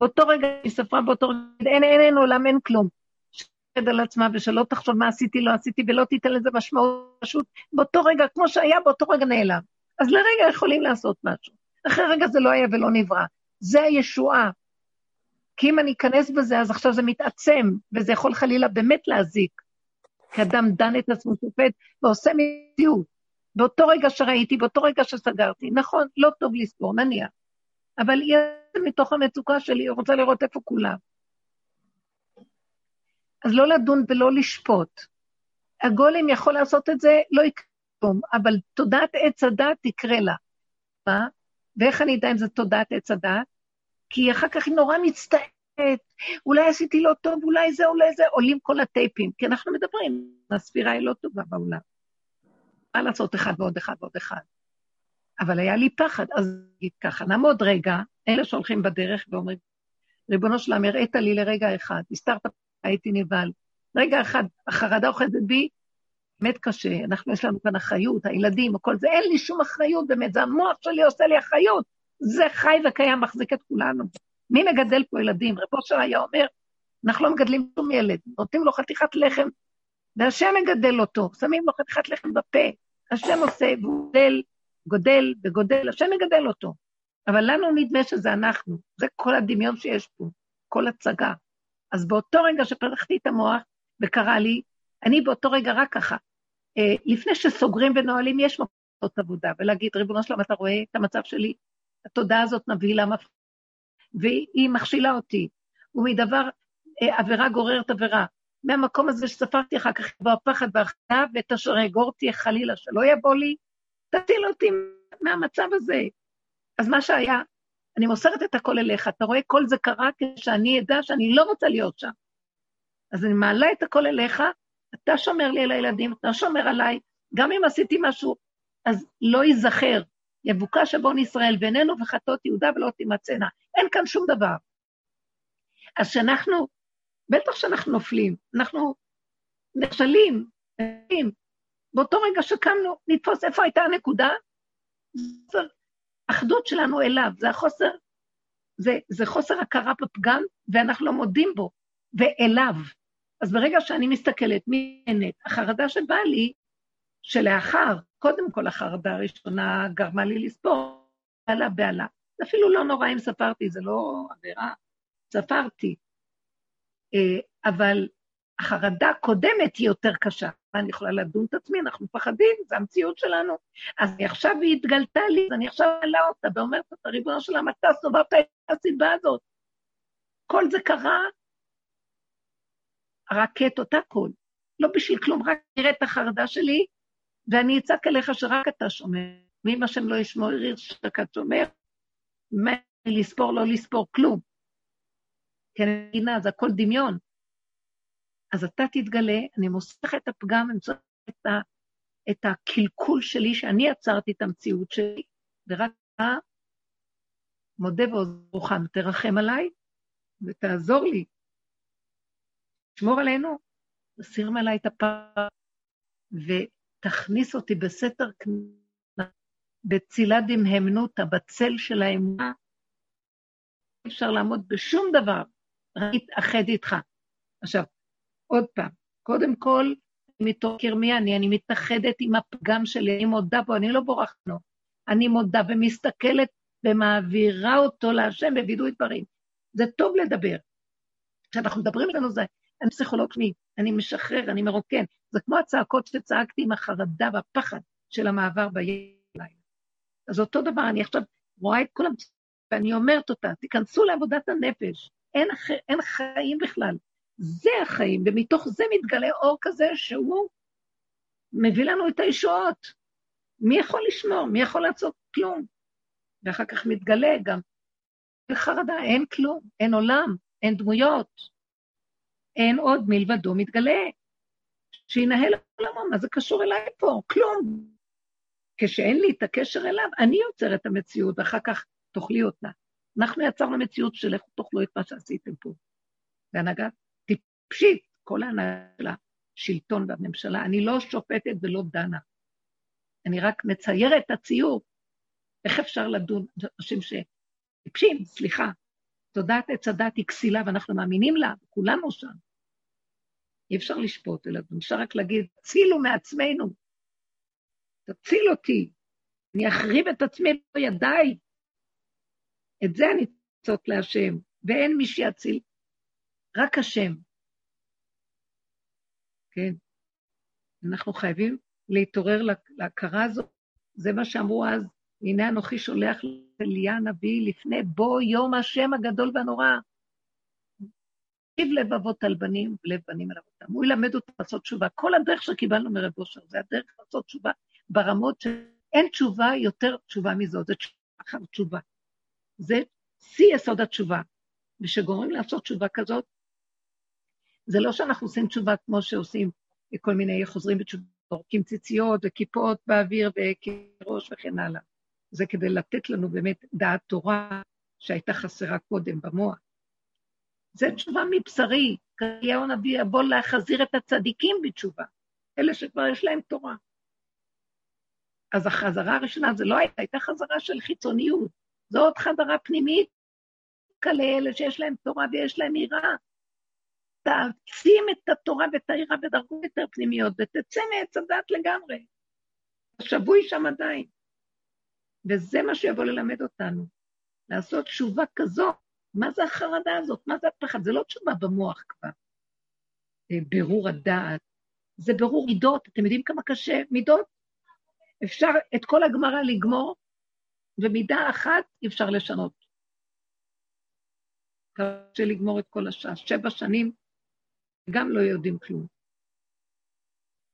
באותו רגע היא ספרה, באותו רגע, אין, אין, אין עולם, אין כלום. שקד על עצמה, ושלא תחשוב מה עשיתי, לא עשיתי, ולא תיתן לזה משמעות פשוט, באותו רגע, כמו שהיה, באותו רגע נעלם. אז לרגע יכולים לעשות משהו. אחרי רגע זה לא היה ולא נברא. זה הישועה. כי אם אני אכנס בזה, אז עכשיו זה מתעצם, וזה יכול חלילה באמת להזיק. כי אדם דן את עצמו שופט, ועושה מציאות. באותו רגע שראיתי, באותו רגע שסגרתי, נכון, לא טוב לספור, נניח. אבל היא מתוך המצוקה שלי, היא רוצה לראות איפה כולם. אז לא לדון ולא לשפוט. הגולם יכול לעשות את זה, לא יקרה כלום, אבל תודעת עץ הדעת תקרה לה. מה? ואיך אני יודע אם זה תודעת עץ הדעת? כי אחר כך היא נורא מצטערת, אולי עשיתי לא טוב, אולי זה, אולי זה, עולים כל הטייפים, כי אנחנו מדברים, הספירה היא לא טובה בעולם. מה לעשות אחד ועוד אחד ועוד אחד? אבל היה לי פחד, אז נגיד ככה, נעמוד רגע, אלה שהולכים בדרך ואומרים, ריבונו שלם, הראית לי לרגע אחד, הסתרת, הייתי נבהל, רגע אחד, החרדה אוחזת בי, באמת קשה, אנחנו יש לנו כאן אחריות, הילדים, הכל זה, אין לי שום אחריות, באמת, זה המוח שלי עושה לי אחריות, זה חי וקיים, מחזיק את כולנו. מי מגדל פה ילדים? רבו שהיה אומר, אנחנו לא מגדלים שום ילד, נותנים לו חתיכת לחם, והשם מגדל אותו, שמים לו חתיכת לחם בפה, השם עושה, והוא גדל, גודל וגודל, השם מגדל אותו. אבל לנו נדמה שזה אנחנו, זה כל הדמיון שיש פה, כל הצגה. אז באותו רגע שפתחתי את המוח, וקרא לי, אני באותו רגע רק ככה, לפני שסוגרים ונועלים, יש מקומות עבודה, ולהגיד, ריבונו שלמה, אתה רואה את המצב שלי, התודעה הזאת נבילה, והיא מכשילה אותי, ומדבר עבירה גוררת עבירה, מהמקום הזה שספרתי אחר כך, יבוא הפחד והחדה, ואת אשר אגורתי חלילה, שלא יבוא לי, תציל אותי מהמצב הזה. אז מה שהיה, אני מוסרת את הכל אליך, אתה רואה, כל זה קרה כשאני ידע שאני לא רוצה להיות שם. אז אני מעלה את הכל אליך, אתה שומר לי על הילדים, אתה שומר עליי, גם אם עשיתי משהו, אז לא ייזכר, יבוקש שבון ישראל בינינו וחטות יהודה ולא תימצאנה, אין כאן שום דבר. אז שאנחנו, בטח שאנחנו נופלים, אנחנו נכשלים, נכשלים, באותו רגע שקמנו, נתפוס איפה הייתה הנקודה, זה אחדות שלנו אליו, זה החוסר, זה, זה חוסר הכרה בפגם, ואנחנו לא מודים בו, ואליו. אז ברגע שאני מסתכלת, מיינת, החרדה שבאה לי, שלאחר, קודם כל החרדה הראשונה, גרמה לי לספור, בעלה בעלה, אפילו לא נורא אם ספרתי, זה לא עבירה, ספרתי, אבל החרדה הקודמת היא יותר קשה, אני יכולה לדון את עצמי, אנחנו פחדים, זה המציאות שלנו, אז עכשיו היא התגלתה לי, אז אני עכשיו עלה אותה, ואומרת את הריבונו של המטה, סובבת את הסיבה הזאת, כל זה קרה, רק את אותה קול, לא בשביל כלום, רק נראה את החרדה שלי, ואני אצעק אליך שרק אתה שומר, ואם השם לא ישמור עיר שרק אתה שומר, מה לספור, לא לספור כלום, כי אני מבינה, זה הכל דמיון, אז אתה תתגלה, אני מוסך את הפגם, אני מוסך את, ה, את הקלקול שלי, שאני עצרתי את המציאות שלי, ורק אתה מודה ועוזר רוחם, תרחם עליי, ותעזור לי, תשמור עלינו, תסיר מעלי את הפעם, ותכניס אותי בסתר כנע, בצילה דמהמנותה, בצל של האמונה, אי אפשר לעמוד בשום דבר, רק להתאחד איתך. עכשיו, עוד פעם, קודם כל, מתוך קרמי אני, אני מתאחדת עם הפגם שלי, אני מודה בו, אני לא בורחנו, אני מודה ומסתכלת, ומעבירה אותו להשם בבידוי דברים. זה טוב לדבר. כשאנחנו מדברים לנו זה, אני פסיכולוג מי, אני משחרר, אני מרוקן, זה כמו הצעקות שצעקתי עם החרדה והפחד של המעבר בילה. אז אותו דבר, אני עכשיו רואה את כולם, ואני אומרת אותה, תיכנסו לעבודת הנפש, אין, אין חיים בכלל, זה החיים, ומתוך זה מתגלה אור כזה שהוא מביא לנו את הישועות, מי יכול לשמור, מי יכול לעשות כלום, ואחר כך מתגלה גם, בחרדה אין כלום, אין עולם, אין דמויות, אין עוד מלבדו מתגלה, שינהל עולמו, מה זה קשור אליי פה? כלום. כשאין לי את הקשר אליו, אני יוצר את המציאות, ואחר כך תאכלי אותה. אנחנו יצרנו מציאות של איך תאכלו את מה שעשיתם פה. והנהגה טיפשית, כל ההנהגה של השלטון והממשלה, אני לא שופטת ולא דנה. אני רק מציירת את הציור. איך אפשר לדון? אנשים שטיפשים, סליחה. תודעת הצדת היא כסילה, ואנחנו מאמינים לה, כולנו שם. אי אפשר לשפוט, אלא אפשר רק להגיד, תצילו מעצמנו, תציל אותי, אני אחריב את עצמי לא ידיי, את זה אני תצות להשם, ואין מי שיציל, רק השם. כן, אנחנו חייבים להתעורר להכרה הזאת, זה מה שאמרו אז, הנה אנוכי שולח אליה הנביא לפני בו יום השם הגדול והנורא. ישיב לבבות על בנים, לב בנים על אבותם. הוא ילמד אותם לעשות תשובה. כל הדרך שקיבלנו מרב אושר, זה הדרך לעשות תשובה ברמות שאין תשובה יותר תשובה מזו, זה תשובה אחר תשובה. זה שיא יסוד התשובה. ושגורמים לעשות תשובה כזאת, זה לא שאנחנו עושים תשובה כמו שעושים כל מיני חוזרים בתשובה, זורקים ציציות וכיפות באוויר וכראש וכן הלאה. זה כדי לתת לנו באמת דעת תורה שהייתה חסרה קודם במוח. זה תשובה מבשרי, קריהו הנביא יבוא להחזיר את הצדיקים בתשובה, אלה שכבר יש להם תורה. אז החזרה הראשונה, זה לא הייתה, הייתה חזרה של חיצוניות, זו עוד חזרה פנימית, כאלה שיש להם תורה ויש להם עירה. תעצים את התורה ואת העירה בדרגות יותר פנימיות, ותצא מעץ הדעת לגמרי. השבוי שם עדיין. וזה מה שיבוא ללמד אותנו, לעשות תשובה כזאת, מה זה החרדה הזאת? מה זה הפחד? זה לא תשובה במוח כבר. ברור הדעת, זה ברור מידות, אתם יודעים כמה קשה מידות? אפשר את כל הגמרא לגמור, ומידה אחת אפשר לשנות. קשה לגמור את כל השעה, שבע שנים, גם לא יודעים כלום.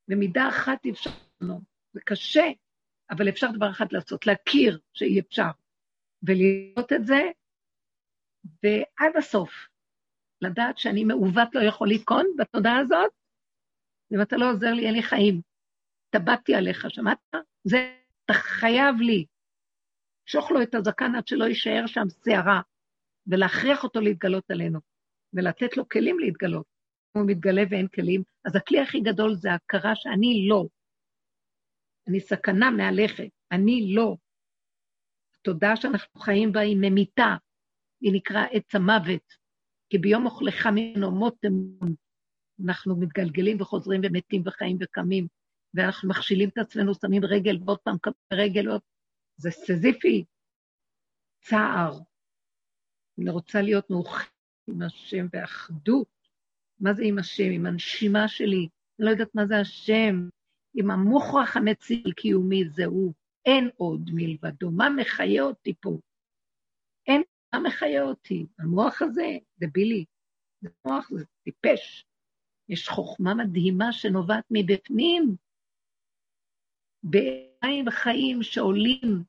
ומידה אחת אפשר לשנות, זה קשה, אבל אפשר דבר אחד לעשות, להכיר שאי אפשר, ולראות את זה, ועד הסוף, לדעת שאני מעוות לא יכול להיכון בתודעה הזאת, אם אתה לא עוזר לי, אין לי חיים. טבעתי עליך, שמעת? זה, אתה חייב לי. שוך לו את הזקן עד שלא יישאר שם שערה, ולהכריח אותו להתגלות עלינו, ולתת לו כלים להתגלות. הוא מתגלה ואין כלים, אז הכלי הכי גדול זה ההכרה שאני לא. אני סכנה מהלכת, אני לא. התודעה שאנחנו חיים בה היא ממיתה, היא נקרא עץ המוות, כי ביום אוכלך ממנו מות תמות, אנחנו מתגלגלים וחוזרים ומתים וחיים וקמים, ואנחנו מכשילים את עצמנו, שמים רגל ועוד פעם כמה רגל, זה סזיפי, צער. אני רוצה להיות מאוחדת עם השם באחדות, מה זה עם השם? עם הנשימה שלי, אני לא יודעת מה זה השם, עם המוכרח המציל קיומי זהו, אין עוד מלבדו, מה מחיה אותי פה? אין מה מחיה אותי? המוח הזה, דבילי, זה מוח, זה טיפש. יש חוכמה מדהימה שנובעת מבפנים, בעיניים חיים שעולים,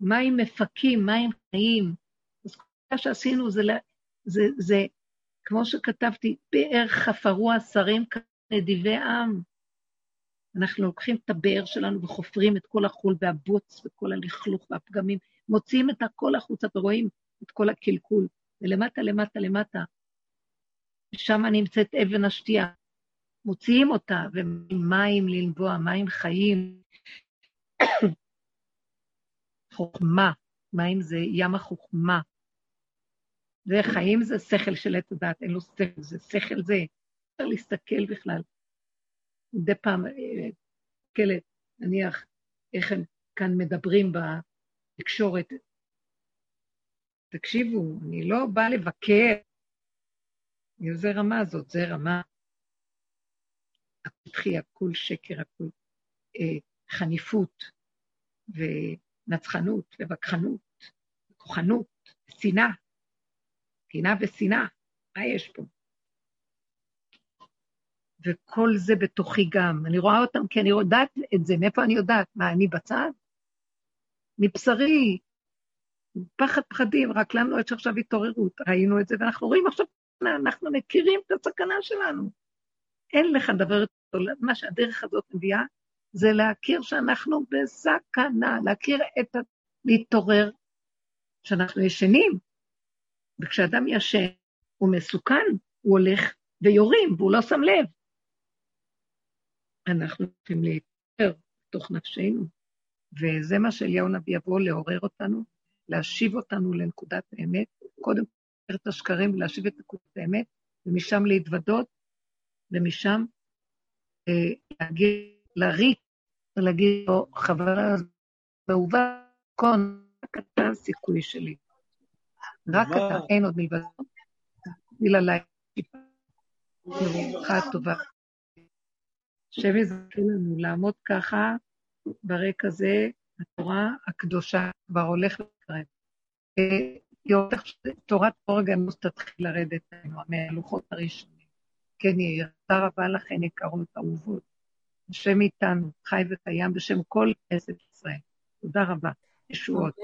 מים מפקים, מים חיים. אז כל מה שעשינו זה, זה, זה כמו שכתבתי, באר חפרו השרים כנדיבי עם. אנחנו לוקחים את הבאר שלנו וחופרים את כל החול והבוץ וכל הלכלוך והפגמים, מוציאים את הכל החוצה ורואים את כל הקלקול, ולמטה, למטה, למטה. שם נמצאת אבן השתייה, מוציאים אותה, ומים לנבוע, מים חיים. חוכמה, מים זה ים החוכמה. זה חיים, זה שכל של עץ הדעת, אין לו שכל, זה שכל זה. אפשר להסתכל בכלל. מדי פעם, כלת, נניח, איך הם כאן מדברים בתקשורת. תקשיבו, אני לא באה לבקר. זה רמה הזאת, זה רמה. התחיל, הכל שקר, הכל אה, חניפות, ונצחנות, ובקחנות, וכוחנות, שנאה, שנאה ושנאה, מה יש פה? וכל זה בתוכי גם, אני רואה אותם כי אני יודעת את זה, מאיפה אני יודעת? מה, אני בצד? מבשרי, פחד פחדים, רק לנו יש עכשיו התעוררות, ראינו את זה, ואנחנו רואים עכשיו, אנחנו מכירים את הסכנה שלנו. אין לך דבר, מה שהדרך הזאת מביאה, זה להכיר שאנחנו בסכנה, להכיר את, להתעורר, שאנחנו ישנים, וכשאדם ישן, הוא מסוכן, הוא הולך ויורים, והוא לא שם לב. אנחנו צריכים להתעורר בתוך נפשנו, וזה מה שאליהו הנביא יבוא לעורר אותנו, להשיב אותנו לנקודת האמת, קודם כל, את השקרים, להשיב את נקודת האמת, ומשם להתוודות, ומשם אה, להגיד, להריק, ולהגיד לו, חבל אז, באהובה, קון, רק אתה הסיכוי שלי. רק אתה, אין עוד מלבד. תביל עליי, לרוחה טובה. שם יזכה לנו לעמוד ככה, ברקע זה, התורה הקדושה, כבר הולך לקרב. יורד תורת אורגנוס תתחיל לרדת לנו, מהלוחות הראשונים. כן יהיה, תודה רבה לכן יקרות אהובות. השם איתנו, חי וקיים בשם כל כנסת ישראל. תודה רבה. ישועות.